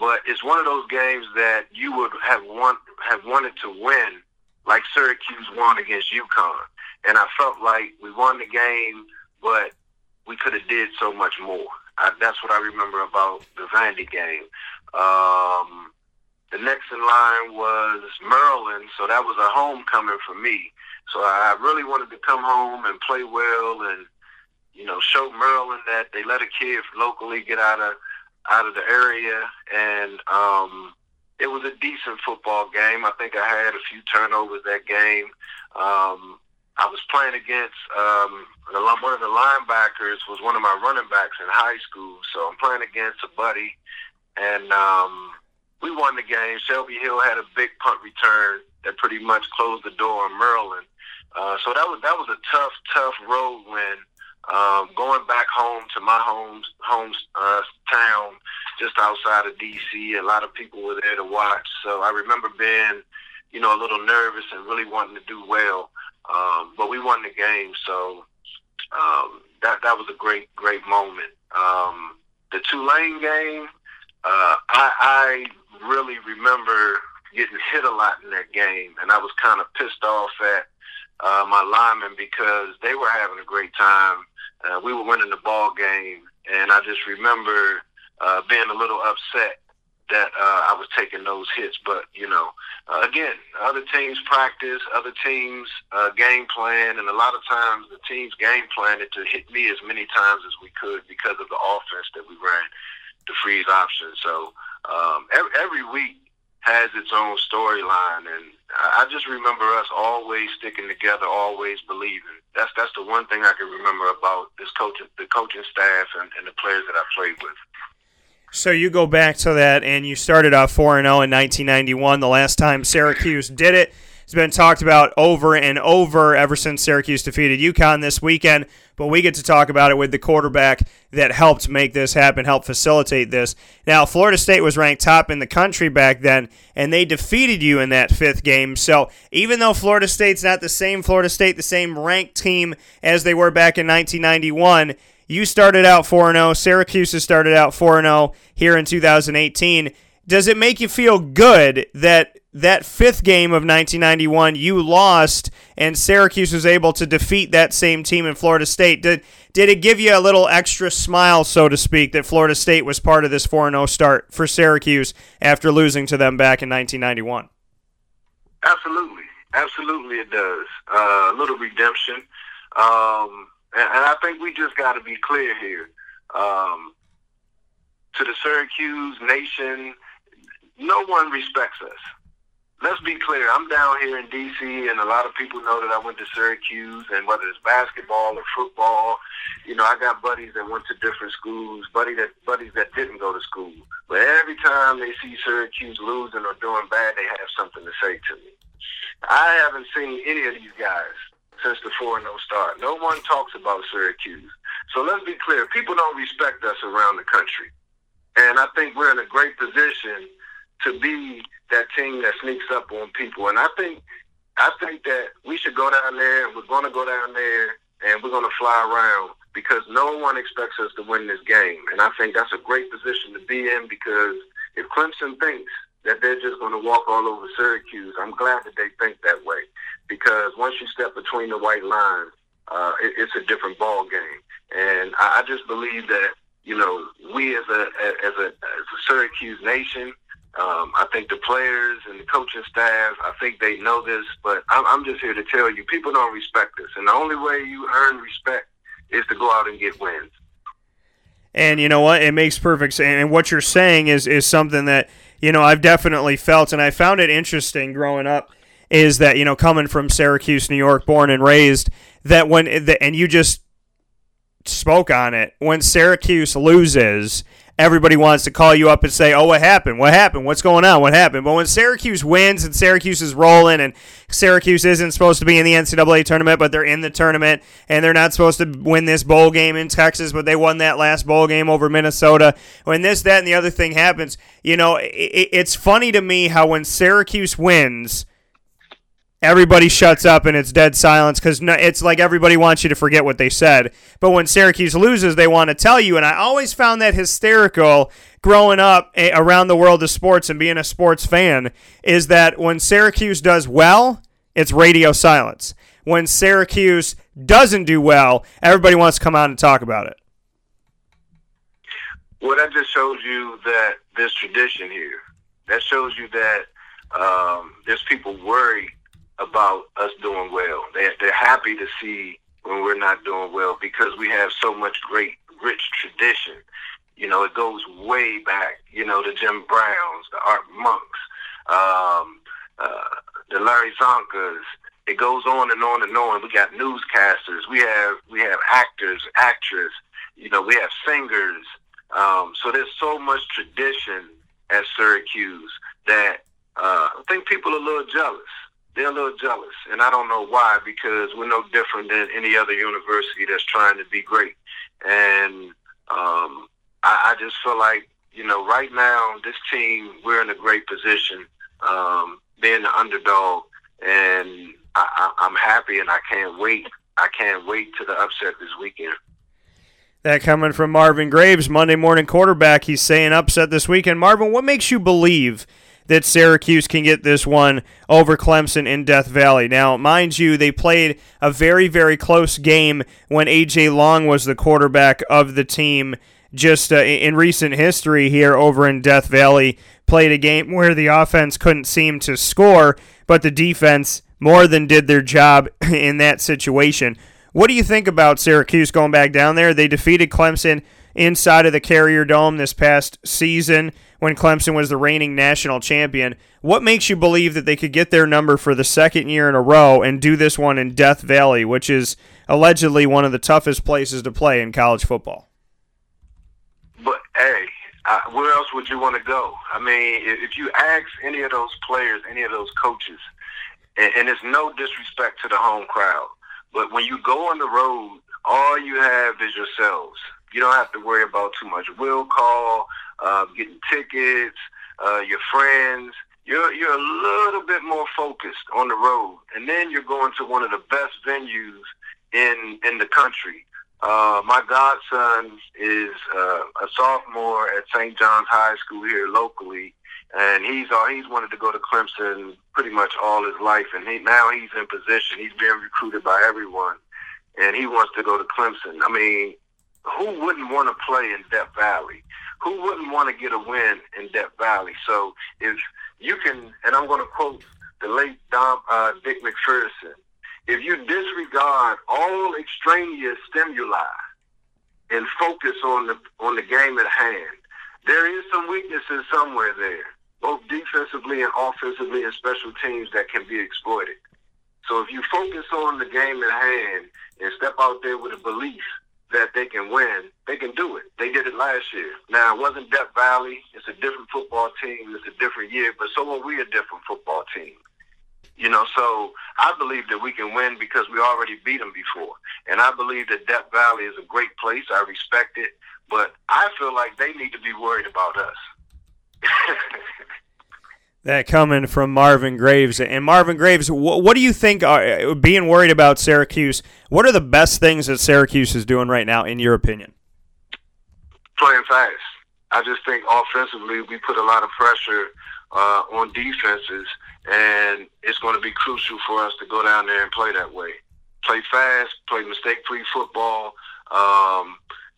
but it's one of those games that you would have wanted to win, like Syracuse won against UConn. And I felt like we won the game, but we could have did so much more. That's what I remember about the Vandy game. The next in line was Maryland, so that was a homecoming for me. So I really wanted to come home and play well, and, you know, show Maryland that they let a kid locally get out of the area. And it was a decent football game. I think I had a few turnovers that game. I was playing against one of the linebackers was one of my running backs in high school, so I'm playing against a buddy, and we won the game. Shelby Hill had a big punt return that pretty much closed the door on Maryland. So that was a tough road win. Going back home to my hometown, just outside of D.C., a lot of people were there to watch. So I remember being, you know, a little nervous and really wanting to do well. But we won the game, so that was a great moment. The Tulane game, I really remember getting hit a lot in that game, and I was kind of pissed off at my linemen because they were having a great time. We were winning the ball game, and I just remember being a little upset that I was taking those hits. But, you know, again, other teams practice, other teams game plan, and a lot of times the teams game planned to hit me as many times as we could because of the offense that we ran, the freeze option. So every week has its own storyline, and I just remember us always sticking together, always believing. That's the one thing I can remember about this coaching staff and the players that I played with. So you go back to that, and you started off 4-0 in 1991, the last time Syracuse did it. It's been talked about over and over ever since Syracuse defeated UConn this weekend, but we get to talk about it with the quarterback that helped make this happen, helped facilitate this. Now, Florida State was ranked top in the country back then, and they defeated you in that fifth game. So even though Florida State's not the same Florida State, the same ranked team as they were back in 1991, you started out 4-0. Syracuse has started out 4-0 here in 2018. Does it make you feel good that that fifth game of 1991 you lost and Syracuse was able to defeat that same team in Florida State? Did it give you a little extra smile, so to speak, that Florida State was part of this 4-0 start for Syracuse after losing to them back in 1991? Absolutely. Absolutely it does. A little redemption. And I think we just got to be clear here. To the Syracuse nation, no one respects us. Let's be clear. I'm down here in D.C., and a lot of people know that I went to Syracuse, and whether it's basketball or football, you know, I got buddies that went to different schools, buddies that didn't go to school. But every time they see Syracuse losing or doing bad, they have something to say to me. I haven't seen any of these guys since the 4-0 start. No one talks about Syracuse. So let's be clear. People don't respect us around the country. And I think we're in a great position to be that team that sneaks up on people. And I think that we should go down there, and we're going to go down there, and we're going to fly around because no one expects us to win this game. And I think that's a great position to be in because if Clemson thinks that they're just going to walk all over Syracuse, I'm glad that they think that way because once you step between the white lines, it's a different ball game. And I just believe that, you know, we as a Syracuse nation, I think the players and the coaching staff, I think they know this, but I'm just here to tell you, people don't respect us. And the only way you earn respect is to go out and get wins. And you know what? It makes perfect sense. And what you're saying is something that, you know, I've definitely felt, and I found it interesting growing up, is that, you know, coming from Syracuse, New York, born and raised, that when, and you just spoke on it, when Syracuse loses, everybody wants to call you up and say, oh, what happened? What happened? What's going on? What happened? But when Syracuse wins and Syracuse is rolling and Syracuse isn't supposed to be in the NCAA tournament, but they're in the tournament and they're not supposed to win this bowl game in Texas, but they won that last bowl game over Minnesota. When this, that, and the other thing happens, you know, it's funny to me how when Syracuse wins, everybody shuts up and it's dead silence because it's like everybody wants you to forget what they said. But when Syracuse loses, they want to tell you. And I always found that hysterical growing up around the world of sports and being a sports fan is that when Syracuse does well, it's radio silence. When Syracuse doesn't do well, everybody wants to come out and talk about it. Well, that just shows you that there's tradition here. That shows you that there's people worried about us doing well. They're happy to see when we're not doing well because we have so much great, rich tradition. You know, it goes way back, you know, the Jim Browns, the Art Monks, the Larry Zonkas. It goes on and on and on. We got newscasters. We have actors, actresses. You know, we have singers. So there's so much tradition at Syracuse that I think people are a little jealous. they're a little jealous, and I don't know why, because we're no different than any other university that's trying to be great. And I just feel like, you know, right now, this team, we're in a great position, being the underdog, and I'm happy, and I can't wait. I can't wait to the upset this weekend. That coming from Marvin Graves, Monday Morning Quarterback. He's saying upset this weekend. Marvin, what makes you believe that Syracuse can get this one over Clemson in Death Valley? Now, mind you, they played a very, very close game when A.J. Long was the quarterback of the team just in recent history here over in Death Valley. Played a game where the offense couldn't seem to score, but the defense more than did their job in that situation. What do you think about Syracuse going back down there? They defeated Clemson inside of the Carrier Dome this past season when Clemson was the reigning national champion. What makes you believe that they could get their number for the second year in a row and do this one in Death Valley, which is allegedly one of the toughest places to play in college football? But, hey, where else would you want to go? I mean, if you ask any of those players, any of those coaches, and it's no disrespect to the home crowd, but when you go on the road, all you have is yourselves. You don't have to worry about too much will call, getting tickets, your friends. You're a little bit more focused on the road, and then you're going to one of the best venues in the country. My godson is a sophomore at St. John's High School here locally, and he's wanted to go to Clemson pretty much all his life, and now he's in position. He's being recruited by everyone, and he wants to go to Clemson. I mean, who wouldn't want to play in Death Valley? Who wouldn't want to get a win in Death Valley? So if you can, and I'm going to quote the late Dick McPherson, if you disregard all extraneous stimuli and focus on the game at hand, there is some weaknesses somewhere there, both defensively and offensively and special teams that can be exploited. So if you focus on the game at hand and step out there with a belief that they can win, they can do it. They did it last year. Now, it wasn't Death Valley. It's a different football team. It's a different year, but so are we a different football team. You know, so I believe that we can win because we already beat them before. And I believe that Death Valley is a great place. I respect it. But I feel like they need to be worried about us. That coming from Marvin Graves. And Marvin Graves, what do you think, being worried about Syracuse, what are the best things that Syracuse is doing right now, in your opinion? Playing fast. I just think offensively we put a lot of pressure on defenses, and it's going to be crucial for us to go down there and play that way. Play fast, play mistake-free football.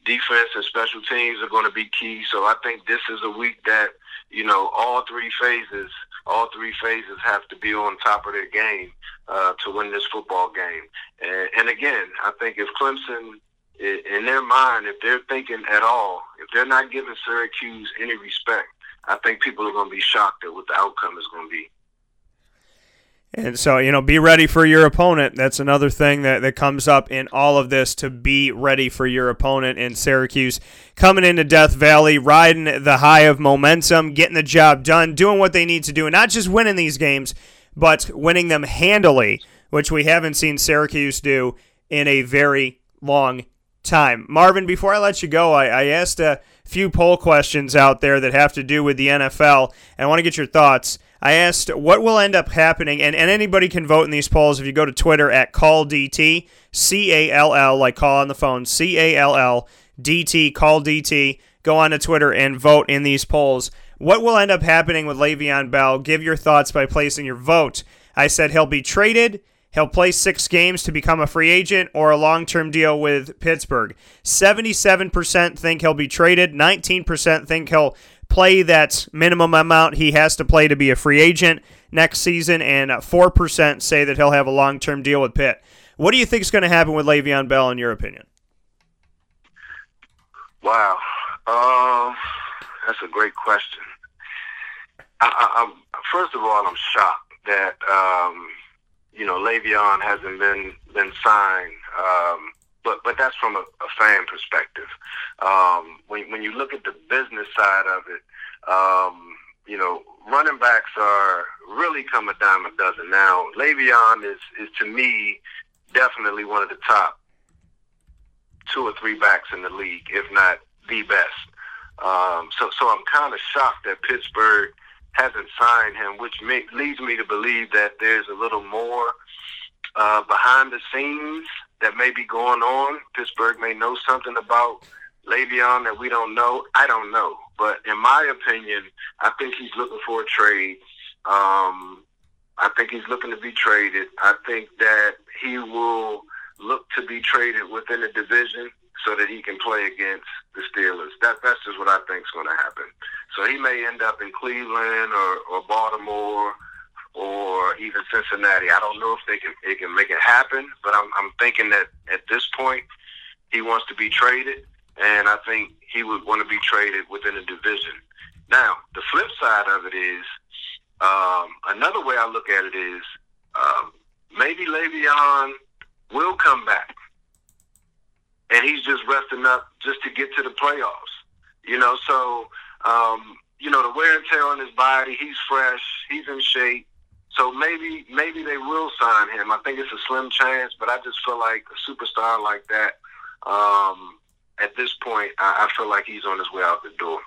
Defense and special teams are going to be key. So I think this is a week that, you know, all three phases have to be on top of their game to win this football game. And again, I think if Clemson, in their mind, if they're thinking at all, if they're not giving Syracuse any respect, I think people are going to be shocked at what the outcome is going to be. And so, you know, be ready for your opponent. That's another thing that comes up in all of this, to be ready for your opponent. In Syracuse coming into Death Valley, riding the high of momentum, getting the job done, doing what they need to do, and not just winning these games, but winning them handily, which we haven't seen Syracuse do in a very long time. Marvin, before I let you go, I asked a few poll questions out there that have to do with the NFL, and I want to get your thoughts. I asked what will end up happening, and anybody can vote in these polls if you go to Twitter at CallDT, C-A-L-L, like call on the phone, C-A-L-L-D-T, CallDT. Go on to Twitter and vote in these polls. What will end up happening with Le'Veon Bell? Give your thoughts by placing your vote. I said he'll be traded, he'll play 6 games to become a free agent, or a long-term deal with Pittsburgh. 77% think he'll be traded, 19% think he'll play that minimum amount he has to play to be a free agent next season, and 4% say that he'll have a long-term deal with Pitt. What do you think is going to happen with Le'Veon Bell, in your opinion? Wow. That's a great question. I'm first of all, I'm shocked that, you know, Le'Veon hasn't been signed, But that's from a fan perspective. When you look at the business side of it, you know, running backs are really come a dime a dozen now. Le'Veon is to me definitely one of the top two or three backs in the league, if not the best. So I'm kind of shocked that Pittsburgh hasn't signed him, which leads me to believe that there's a little more behind the scenes that may be going on. Pittsburgh may know something about Le'Veon that we don't know. I don't know. But in my opinion, I think he's looking for a trade. I think he's looking to be traded. I think that he will look to be traded within the division so that he can play against the Steelers. That's just what I think is going to happen. So he may end up in Cleveland or Baltimore or even Cincinnati. I don't know if they can make it happen, but I'm thinking that at this point he wants to be traded, and I think he would want to be traded within a division. Now, the flip side of it is, another way I look at it is, maybe Le'Veon will come back, and he's just resting up just to get to the playoffs. You know, so, you know, the wear and tear on his body, he's fresh, he's in shape. So maybe they will sign him. I think it's a slim chance, but I just feel like a superstar like that, at this point, I feel like he's on his way out the door.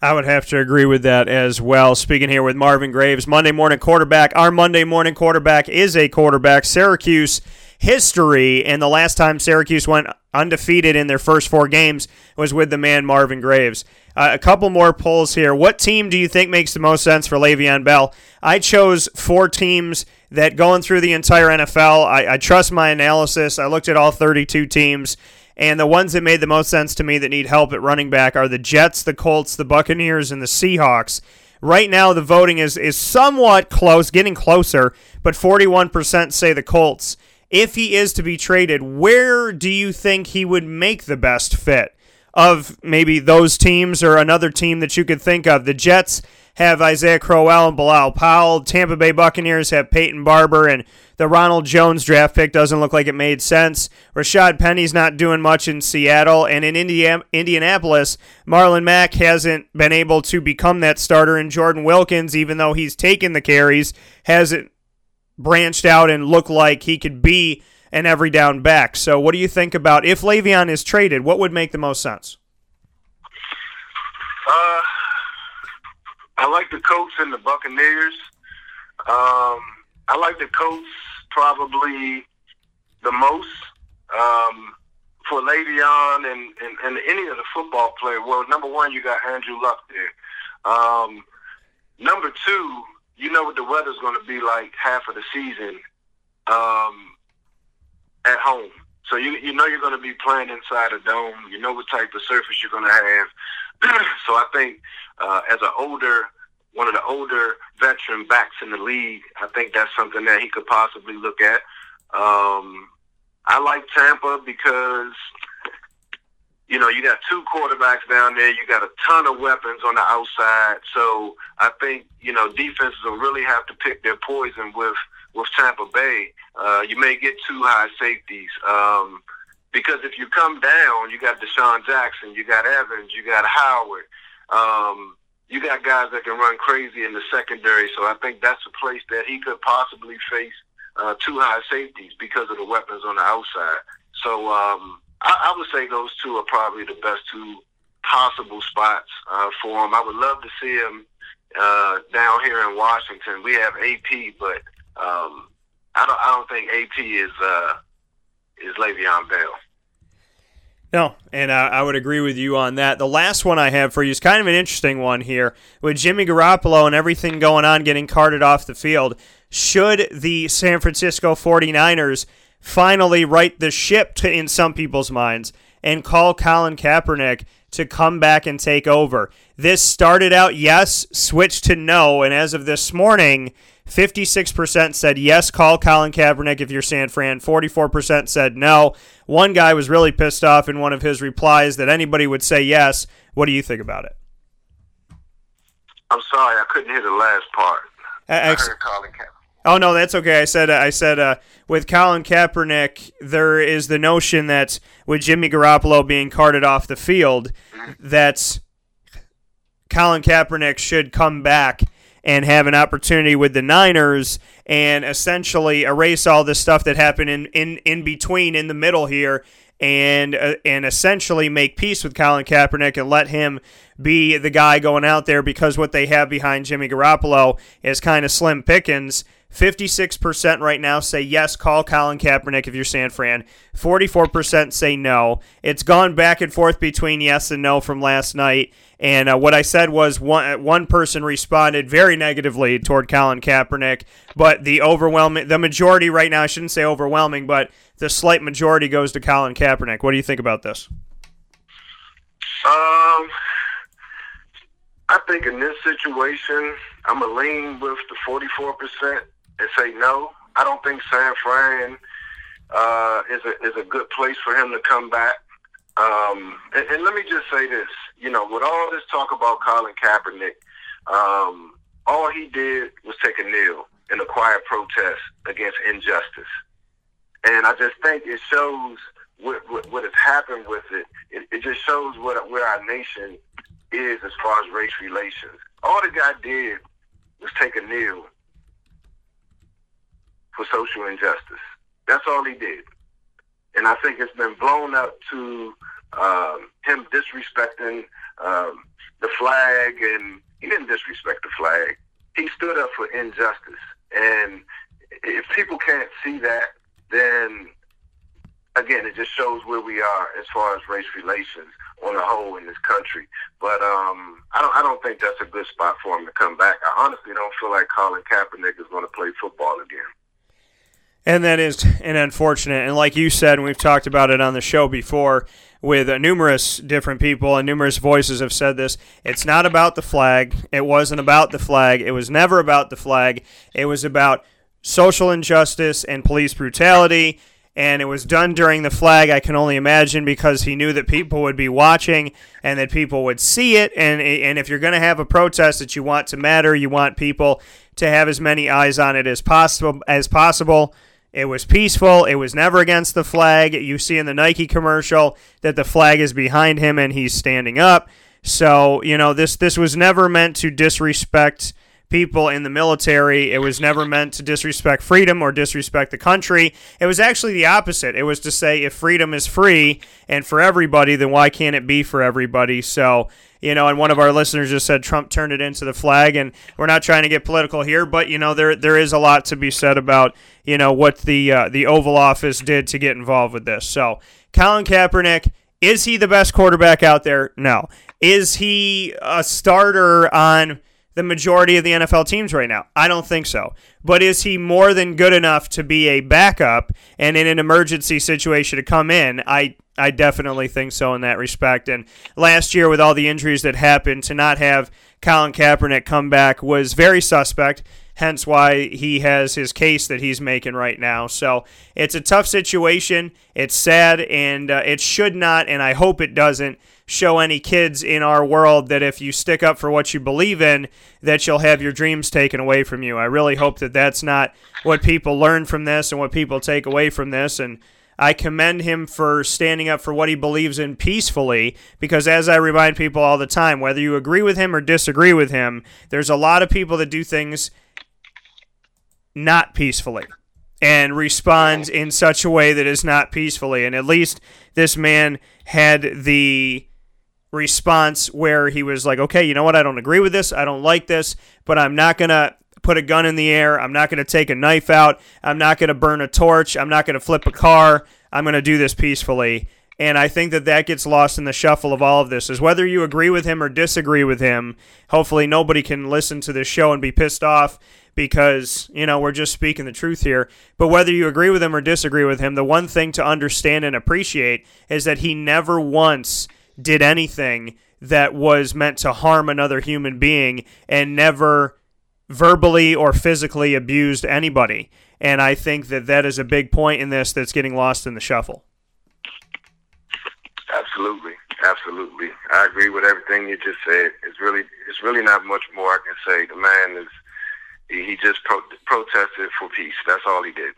I would have to agree with that as well. Speaking here with Marvin Graves, Monday Morning Quarterback. Our Monday Morning Quarterback is a quarterback. Syracuse history, and the last time Syracuse went undefeated in their first four games was with the man Marvin Graves. A couple more polls here. What team do you think makes the most sense for Le'Veon Bell? I chose four teams that, going through the entire NFL, I trust my analysis. I looked at all 32 teams. And the ones that made the most sense to me that need help at running back are the Jets, the Colts, the Buccaneers, and the Seahawks. Right now, the voting is somewhat close, getting closer, but 41% say the Colts. If he is to be traded, where do you think he would make the best fit of maybe those teams or another team that you could think of? The Jets have Isaiah Crowell and Bilal Powell. Tampa Bay Buccaneers have Peyton Barber, and the Ronald Jones draft pick doesn't look like it made sense. Rashad Penny's not doing much in Seattle, and in Indianapolis, Marlon Mack hasn't been able to become that starter, and Jordan Wilkins, even though he's taken the carries, hasn't branched out and looked like he could be an every down back. So what do you think about, if Le'Veon is traded, what would make the most sense? I like the Colts and the Buccaneers. I like the Colts probably the most. For Le'Veon and any of the football players, well, number one, you got Andrew Luck there. Number two, you know what the weather's going to be like half of the season at home. So you know you're going to be playing inside a dome. You know what type of surface you're going to have. So I think as one of the older veteran backs in the league, I think that's something that he could possibly look at. I like Tampa because, you know, you got two quarterbacks down there. You got a ton of weapons on the outside. So I think, you know, defenses will really have to pick their poison with Tampa Bay. You may get two high safeties. Because if you come down, you got Deshaun Jackson, you got Evans, you got Howard. You got guys that can run crazy in the secondary. So I think that's a place that he could possibly face two high safeties because of the weapons on the outside. So I would say those two are probably the best two possible spots for him. I would love to see him down here in Washington. We have AP, but I don't think AP is Le'Veon Bell. No, and I would agree with you on that. The last one I have for you is kind of an interesting one here. With Jimmy Garoppolo and everything going on, getting carted off the field, should the San Francisco 49ers finally right the ship, in some people's minds, and call Colin Kaepernick to come back and take over? This started out yes, switched to no, and as of this morning, 56% said yes, call Colin Kaepernick if you're San Fran. 44% said no. One guy was really pissed off in one of his replies that anybody would say yes. What do you think about it? I'm sorry, I couldn't hear the last part. I heard Colin Kaepernick. Oh, no, that's okay. I said with Colin Kaepernick, there is the notion that with Jimmy Garoppolo being carted off the field, that's Colin Kaepernick should come back and have an opportunity with the Niners and essentially erase all this stuff that happened in between, in the middle here, and essentially make peace with Colin Kaepernick and let him be the guy going out there, because what they have behind Jimmy Garoppolo is kind of slim pickings. 56% right now say yes, call Colin Kaepernick if you're San Fran. 44% say no. It's gone back and forth between yes and no from last night. And what I said was one person responded very negatively toward Colin Kaepernick, but the majority right now, I shouldn't say overwhelming, but the slight majority goes to Colin Kaepernick. What do you think about this? I think in this situation, I'm going to lean with the 44% and say no. I don't think San Fran is a good place for him to come back. And let me just say this. You know, with all this talk about Colin Kaepernick, all he did was take a kneel in a quiet protest against injustice. And I just think it shows what has happened with it. It just shows where our nation is as far as race relations. All the guy did was take a kneel for social injustice. That's all he did. And I think it's been blown up to him disrespecting the flag, and he didn't disrespect the flag. He stood up for injustice. And if people can't see that, then, again, it just shows where we are as far as race relations on the whole in this country. But I don't think that's a good spot for him to come back. I honestly don't feel like Colin Kaepernick is going to play football again. And that is an unfortunate, and like you said, and we've talked about it on the show before, with numerous different people and numerous voices have said this, it's not about the flag. It wasn't about the flag. It was never about the flag. It was about social injustice and police brutality. And it was done during the flag, I can only imagine, because he knew that people would be watching and that people would see it. And if you're going to have a protest that you want to matter, you want people to have as many eyes on it as possible. It was peaceful. It was never against the flag. You see in the Nike commercial that the flag is behind him and he's standing up. So, you know, this was never meant to disrespect people in the military. It was never meant to disrespect freedom or disrespect the country. It was actually the opposite. It was to say, if freedom is free and for everybody, then why can't it be for everybody? So, you know, and one of our listeners just said Trump turned it into the flag, and we're not trying to get political here, but, you know, there is a lot to be said about, you know, what the Oval Office did to get involved with this. So Colin Kaepernick, is he the best quarterback out there? No. Is he a starter on the majority of the NFL teams right now? I don't think so. But is he more than good enough to be a backup and in an emergency situation to come in? I definitely think so in that respect. And last year, with all the injuries that happened, to not have Colin Kaepernick come back was very suspect, hence why he has his case that he's making right now. So it's a tough situation. It's sad, and it should not, and I hope it doesn't, show any kids in our world that if you stick up for what you believe in, that you'll have your dreams taken away from you. I really hope that that's not what people learn from this and what people take away from this. And I commend him for standing up for what he believes in peacefully, because as I remind people all the time, whether you agree with him or disagree with him, there's a lot of people that do things not peacefully and responds in such a way that is not peacefully. And at least this man had the response where he was like, okay, you know what, I don't agree with this, I don't like this, but I'm not going to put a gun in the air, I'm not going to take a knife out, I'm not going to burn a torch, I'm not going to flip a car, I'm going to do this peacefully. And I think that gets lost in the shuffle of all of this, is whether you agree with him or disagree with him, hopefully nobody can listen to this show and be pissed off because, you know, we're just speaking the truth here. But whether you agree with him or disagree with him, the one thing to understand and appreciate is that he never once did anything that was meant to harm another human being, and never verbally or physically abused anybody. And I think that is a big point in this that's getting lost in the shuffle. Absolutely. Absolutely. I agree with everything you just said. It's really not much more I can say. The man he just protested for peace. That's all he did.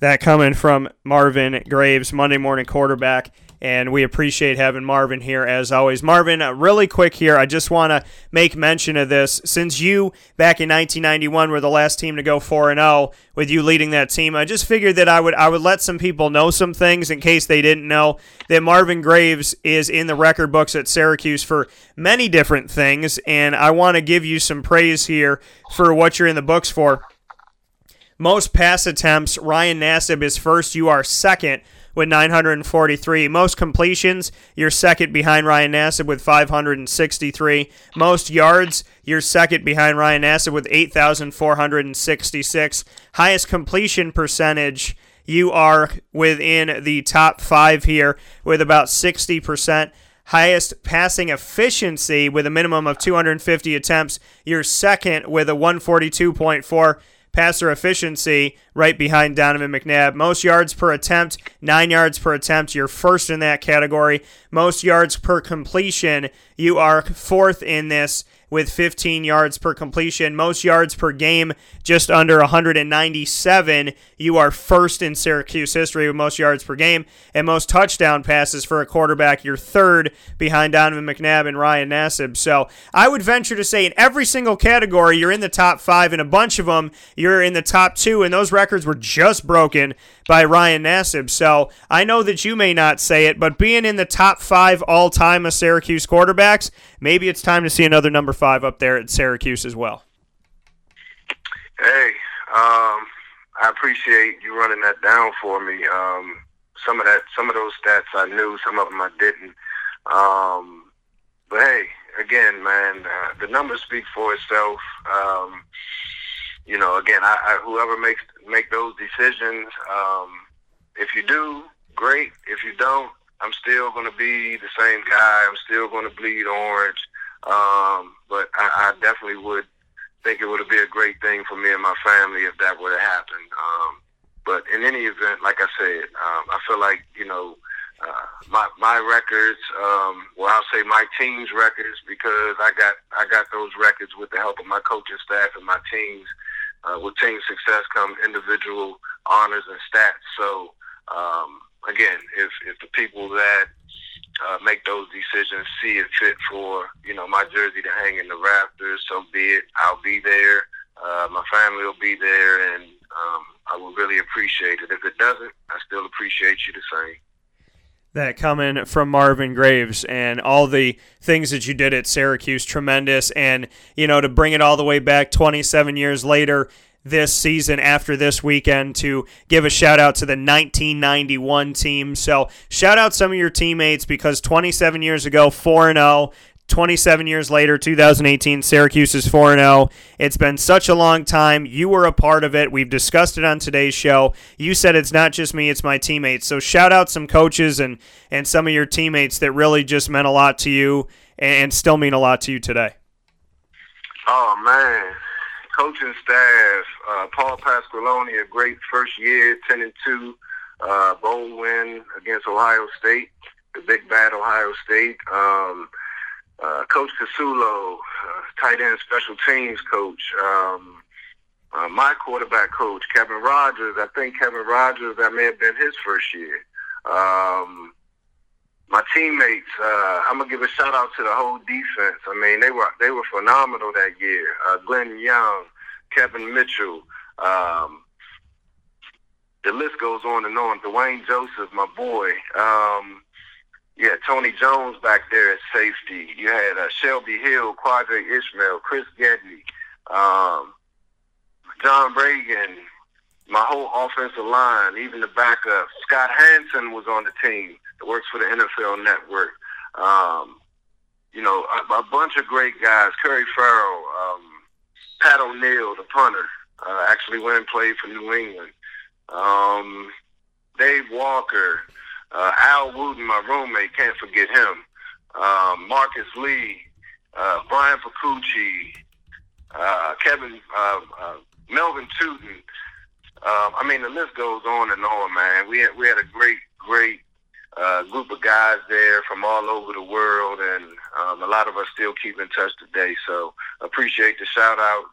That coming from Marvin Graves, Monday Morning Quarterback. and we appreciate having Marvin here as always. Marvin, really quick here, I just want to make mention of this. Since you, back in 1991, were the last team to go 4-0 with you leading that team, I just figured that I would let some people know some things in case they didn't know that Marvin Graves is in the record books at Syracuse for many different things, and I want to give you some praise here for what you're in the books for. Most pass attempts, Ryan Nassib is first, you are second with 943. Most completions, you're second behind Ryan Nassib with 563. Most yards, you're second behind Ryan Nassib with 8,466. Highest completion percentage, you are within the top five here with about 60%. Highest passing efficiency with a minimum of 250 attempts, you're second with a 142.4. passer efficiency right behind Donovan McNabb. Most yards per attempt, 9 yards per attempt. You're first in that category. Most yards per completion, you are fourth in this with 15 yards per completion. Most yards per game, just under 197. You are first in Syracuse history with most yards per game. And most touchdown passes for a quarterback, you're third behind Donovan McNabb and Ryan Nassib. So I would venture to say in every single category, you're in the top five. In a bunch of them, you're in the top two. And those records were just broken by Ryan Nassib. So I know that you may not say it, but being in the top five all-time of Syracuse quarterbacks, maybe it's time to see another number five up there at Syracuse as well. Hey, I appreciate you running that down for me. Some of those stats I knew, some of them I didn't. But hey, again, man, the numbers speak for itself. Again, I whoever make those decisions, if you do, great. If you don't, I'm still going to be the same guy. I'm still going to bleed orange. But I definitely would think it would be a great thing for me and my family if that would have happened. But in any event, like I said, I feel like, my records, I'll say my team's records, because I got those records with the help of my coaching staff and my teams. With team success come individual honors and stats. So, again, if the people that make those decisions see it fit for, my jersey to hang in the rafters, so be it. I'll be there. My family will be there, and I will really appreciate it. If it doesn't, I still appreciate you the same. That coming from Marvin Graves and all the things that you did at Syracuse, tremendous. And, to bring it all the way back 27 years later, this season after this weekend, to give a shout-out to the 1991 team. So shout-out some of your teammates, because 27 years ago, 4-0, 27 years later, 2018, Syracuse is 4-0. It's been such a long time. You were a part of it. We've discussed it on today's show. You said it's not just me, it's my teammates. So shout out some coaches and some of your teammates that really just meant a lot to you and still mean a lot to you today. Oh, man. Coaching staff, Paul Pasqualoni, a great first year, 10-2, bowl win against Ohio State, the big bad Ohio State. Coach Cicero, tight end special teams coach, my quarterback coach, Kevin Rogers. I think Kevin Rogers, that may have been his first year. My teammates, I'm going to give a shout-out to the whole defense. I mean, they were phenomenal that year. Glenn Young, Kevin Mitchell, the list goes on and on. Dwayne Joseph, my boy. Yeah, Tony Jones back there at safety. You had Shelby Hill, Quadre Ishmael, Chris Gedney, John Bragan, my whole offensive line, even the backup. Scott Hansen was on the team that works for the NFL Network. A bunch of great guys. Curry Farrell, Pat O'Neill, the punter, actually went and played for New England. Dave Walker. Al Wooten, my roommate, can't forget him. Marcus Lee, Brian Pacucci, Kevin, Melvin Tootin. The list goes on and on, man. We had a great group of guys there from all over the world, and a lot of us still keep in touch today. So appreciate the shout out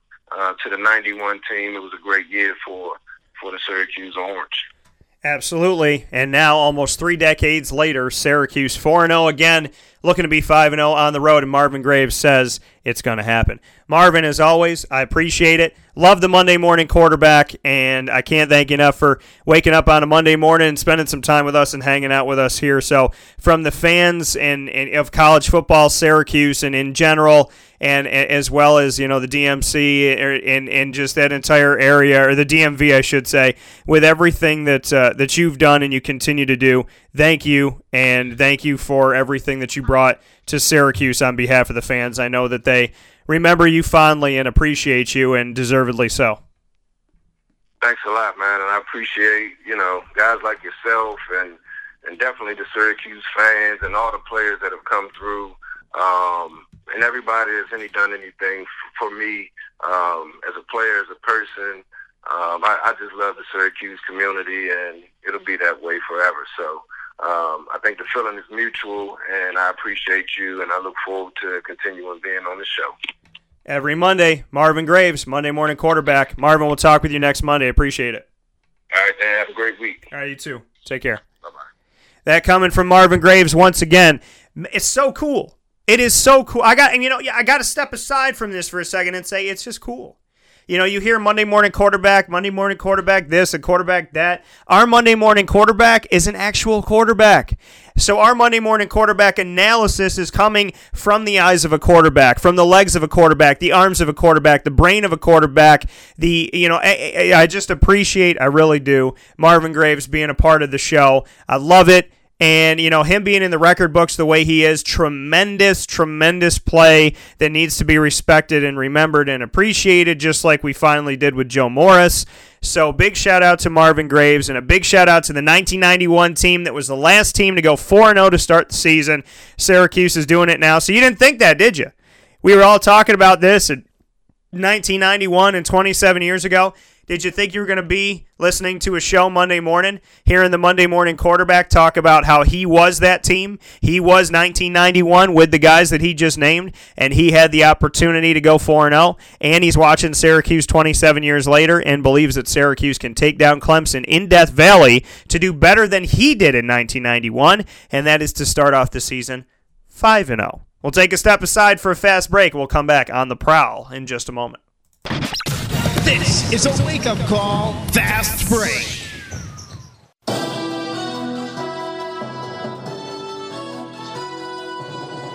to the 91 team. It was a great year for the Syracuse Orange. Absolutely. And now, almost 3 decades later, Syracuse 4-0 again, looking to be 5-0 on the road, and Marvin Graves says it's going to happen. Marvin, as always, I appreciate it. Love the Monday morning quarterback, and I can't thank you enough for waking up on a Monday morning and spending some time with us and hanging out with us here. So from the fans and of college football, Syracuse, and in general, and as well as, you know, the DMC and just that entire area, or the DMV, I should say, with everything that you've done and you continue to do, thank you, and thank you for everything that you brought to Syracuse on behalf of the fans. I know that they remember you fondly and appreciate you, and deservedly so. Thanks a lot, man, and I appreciate, you know, guys like yourself and definitely the Syracuse fans and all the players that have come through, and everybody that's done anything for me as a player, as a person. I just love the Syracuse community, and it'll be that way forever. So I think the feeling is mutual, and I appreciate you, and I look forward to continuing being on the show. Every Monday, Marvin Graves, Monday morning quarterback. Marvin, we'll talk with you next Monday. Appreciate it. All right, Dan. Have a great week. All right, you too. Take care. Bye-bye. That coming from Marvin Graves once again. It's so cool. It is so cool. I got to step aside from this for a second and say it's just cool. You know, you hear Monday morning quarterback this, and quarterback that. Our Monday morning quarterback is an actual quarterback. So our Monday morning quarterback analysis is coming from the eyes of a quarterback, from the legs of a quarterback, the arms of a quarterback, the brain of a quarterback. I just appreciate, I really do, Marvin Graves being a part of the show. I love it. And, you know, him being in the record books the way he is, tremendous, tremendous play that needs to be respected and remembered and appreciated, just like we finally did with Joe Morris. So big shout-out to Marvin Graves, and a big shout-out to the 1991 team that was the last team to go 4-0 to start the season. Syracuse is doing it now. So you didn't think that, did you? We were all talking about this in 1991 and 27 years ago. Did you think you were going to be listening to a show Monday morning, hearing the Monday morning quarterback talk about how he was that team? He was 1991 with the guys that he just named, and he had the opportunity to go 4-0, and he's watching Syracuse 27 years later and believes that Syracuse can take down Clemson in Death Valley to do better than he did in 1991, and that is to start off the season 5-0. We'll take a step aside for a fast break. We'll come back on the prowl in just a moment. This is a wake-up call, fast break.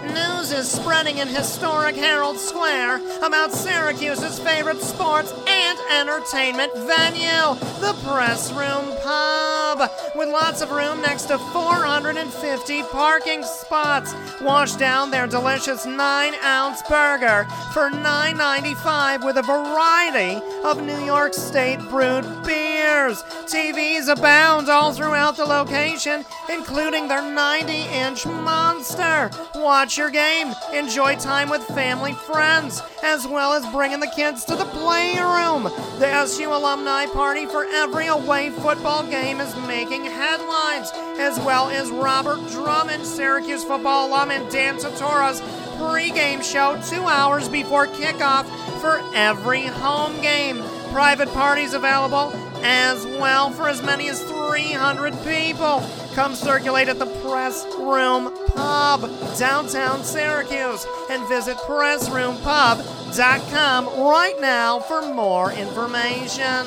News is spreading in historic Herald Square about Syracuse's favorite sports and entertainment venue, the Press Room Pub, with lots of room next to 450 parking spots. Wash down their delicious 9-ounce burger for $9.95 with a variety of New York State brewed beers. TVs abound all throughout the location, including their 90-inch monster. Watch your game, enjoy time with family, friends, as well as bringing the kids to the playroom. The SU alumni party for every away football game is making headlines, as well as Robert Drummond, Syracuse football alum, and Dan Tortora's pregame show 2 hours before kickoff for every home game. Private parties available as well for as many as 300 people. Come circulate at the Press Room Pub, downtown Syracuse, and visit PressRoomPub.com right now for more information.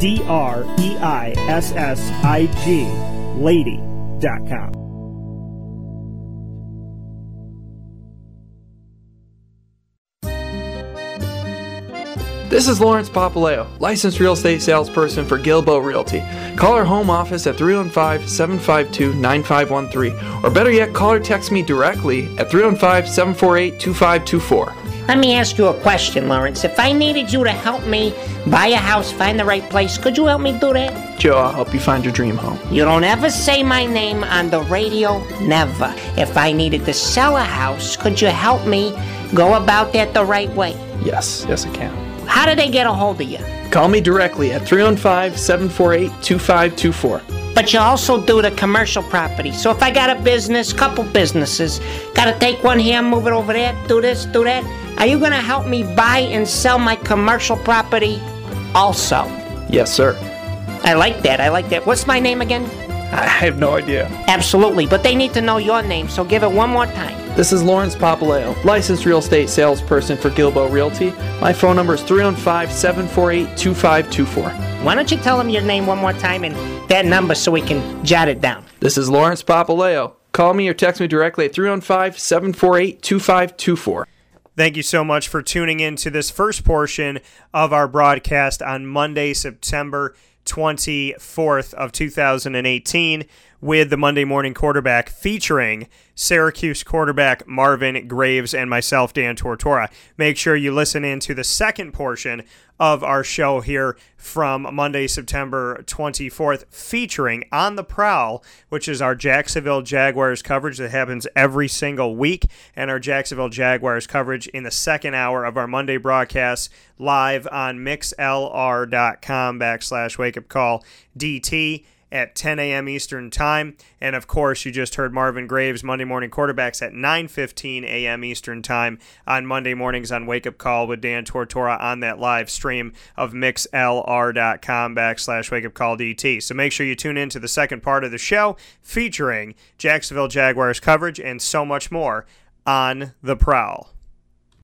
D-R-E-I-S-S-I-G Lady.com. This is Lawrence Papaleo, licensed real estate salesperson for Gilbo Realty. Call our home office at 315-752-9513, or better yet, call or text me directly at 315-748-2524. Let me ask you a question, Lawrence. If I needed you to help me buy a house, find the right place, could you help me do that? Joe, I'll help you find your dream home. You don't ever say my name on the radio, never. If I needed to sell a house, could you help me go about that the right way? Yes, I can. How do they get a hold of you? Call me directly at 315-748-2524. But you also do the commercial property. So if I got a business, couple businesses, got to take one here, move it over there, do this, do that. Are you going to help me buy and sell my commercial property also? Yes, sir. I like that. What's my name again? I have no idea. Absolutely, but they need to know your name, so give it one more time. This is Lawrence Papaleo, licensed real estate salesperson for Gilbo Realty. My phone number is 315-748-2524. Why don't you tell them your name one more time and that number so we can jot it down? This is Lawrence Papaleo. Call me or text me directly at 315-748-2524. Thank you so much for tuning in to this first portion of our broadcast on Monday, September 24th of 2018 with the Monday Morning Quarterback featuring Syracuse quarterback Marvin Graves and myself, Dan Tortora. Make sure you listen in to the second portion of our show here from Monday, September 24th, featuring On the Prowl, which is our Jacksonville Jaguars coverage that happens every single week, and our Jacksonville Jaguars coverage in the second hour of our Monday broadcast live on MixLR.com/WakeUpCallDT. at 10 a.m. Eastern Time. And, of course, you just heard Marvin Graves, Monday Morning Quarterbacks, at 9:15 a.m. Eastern Time on Monday mornings on Wake Up Call with Dan Tortora on that live stream of MixLR.com/WakeUpCallDT. So make sure you tune in to the second part of the show featuring Jacksonville Jaguars coverage and so much more on The Prowl.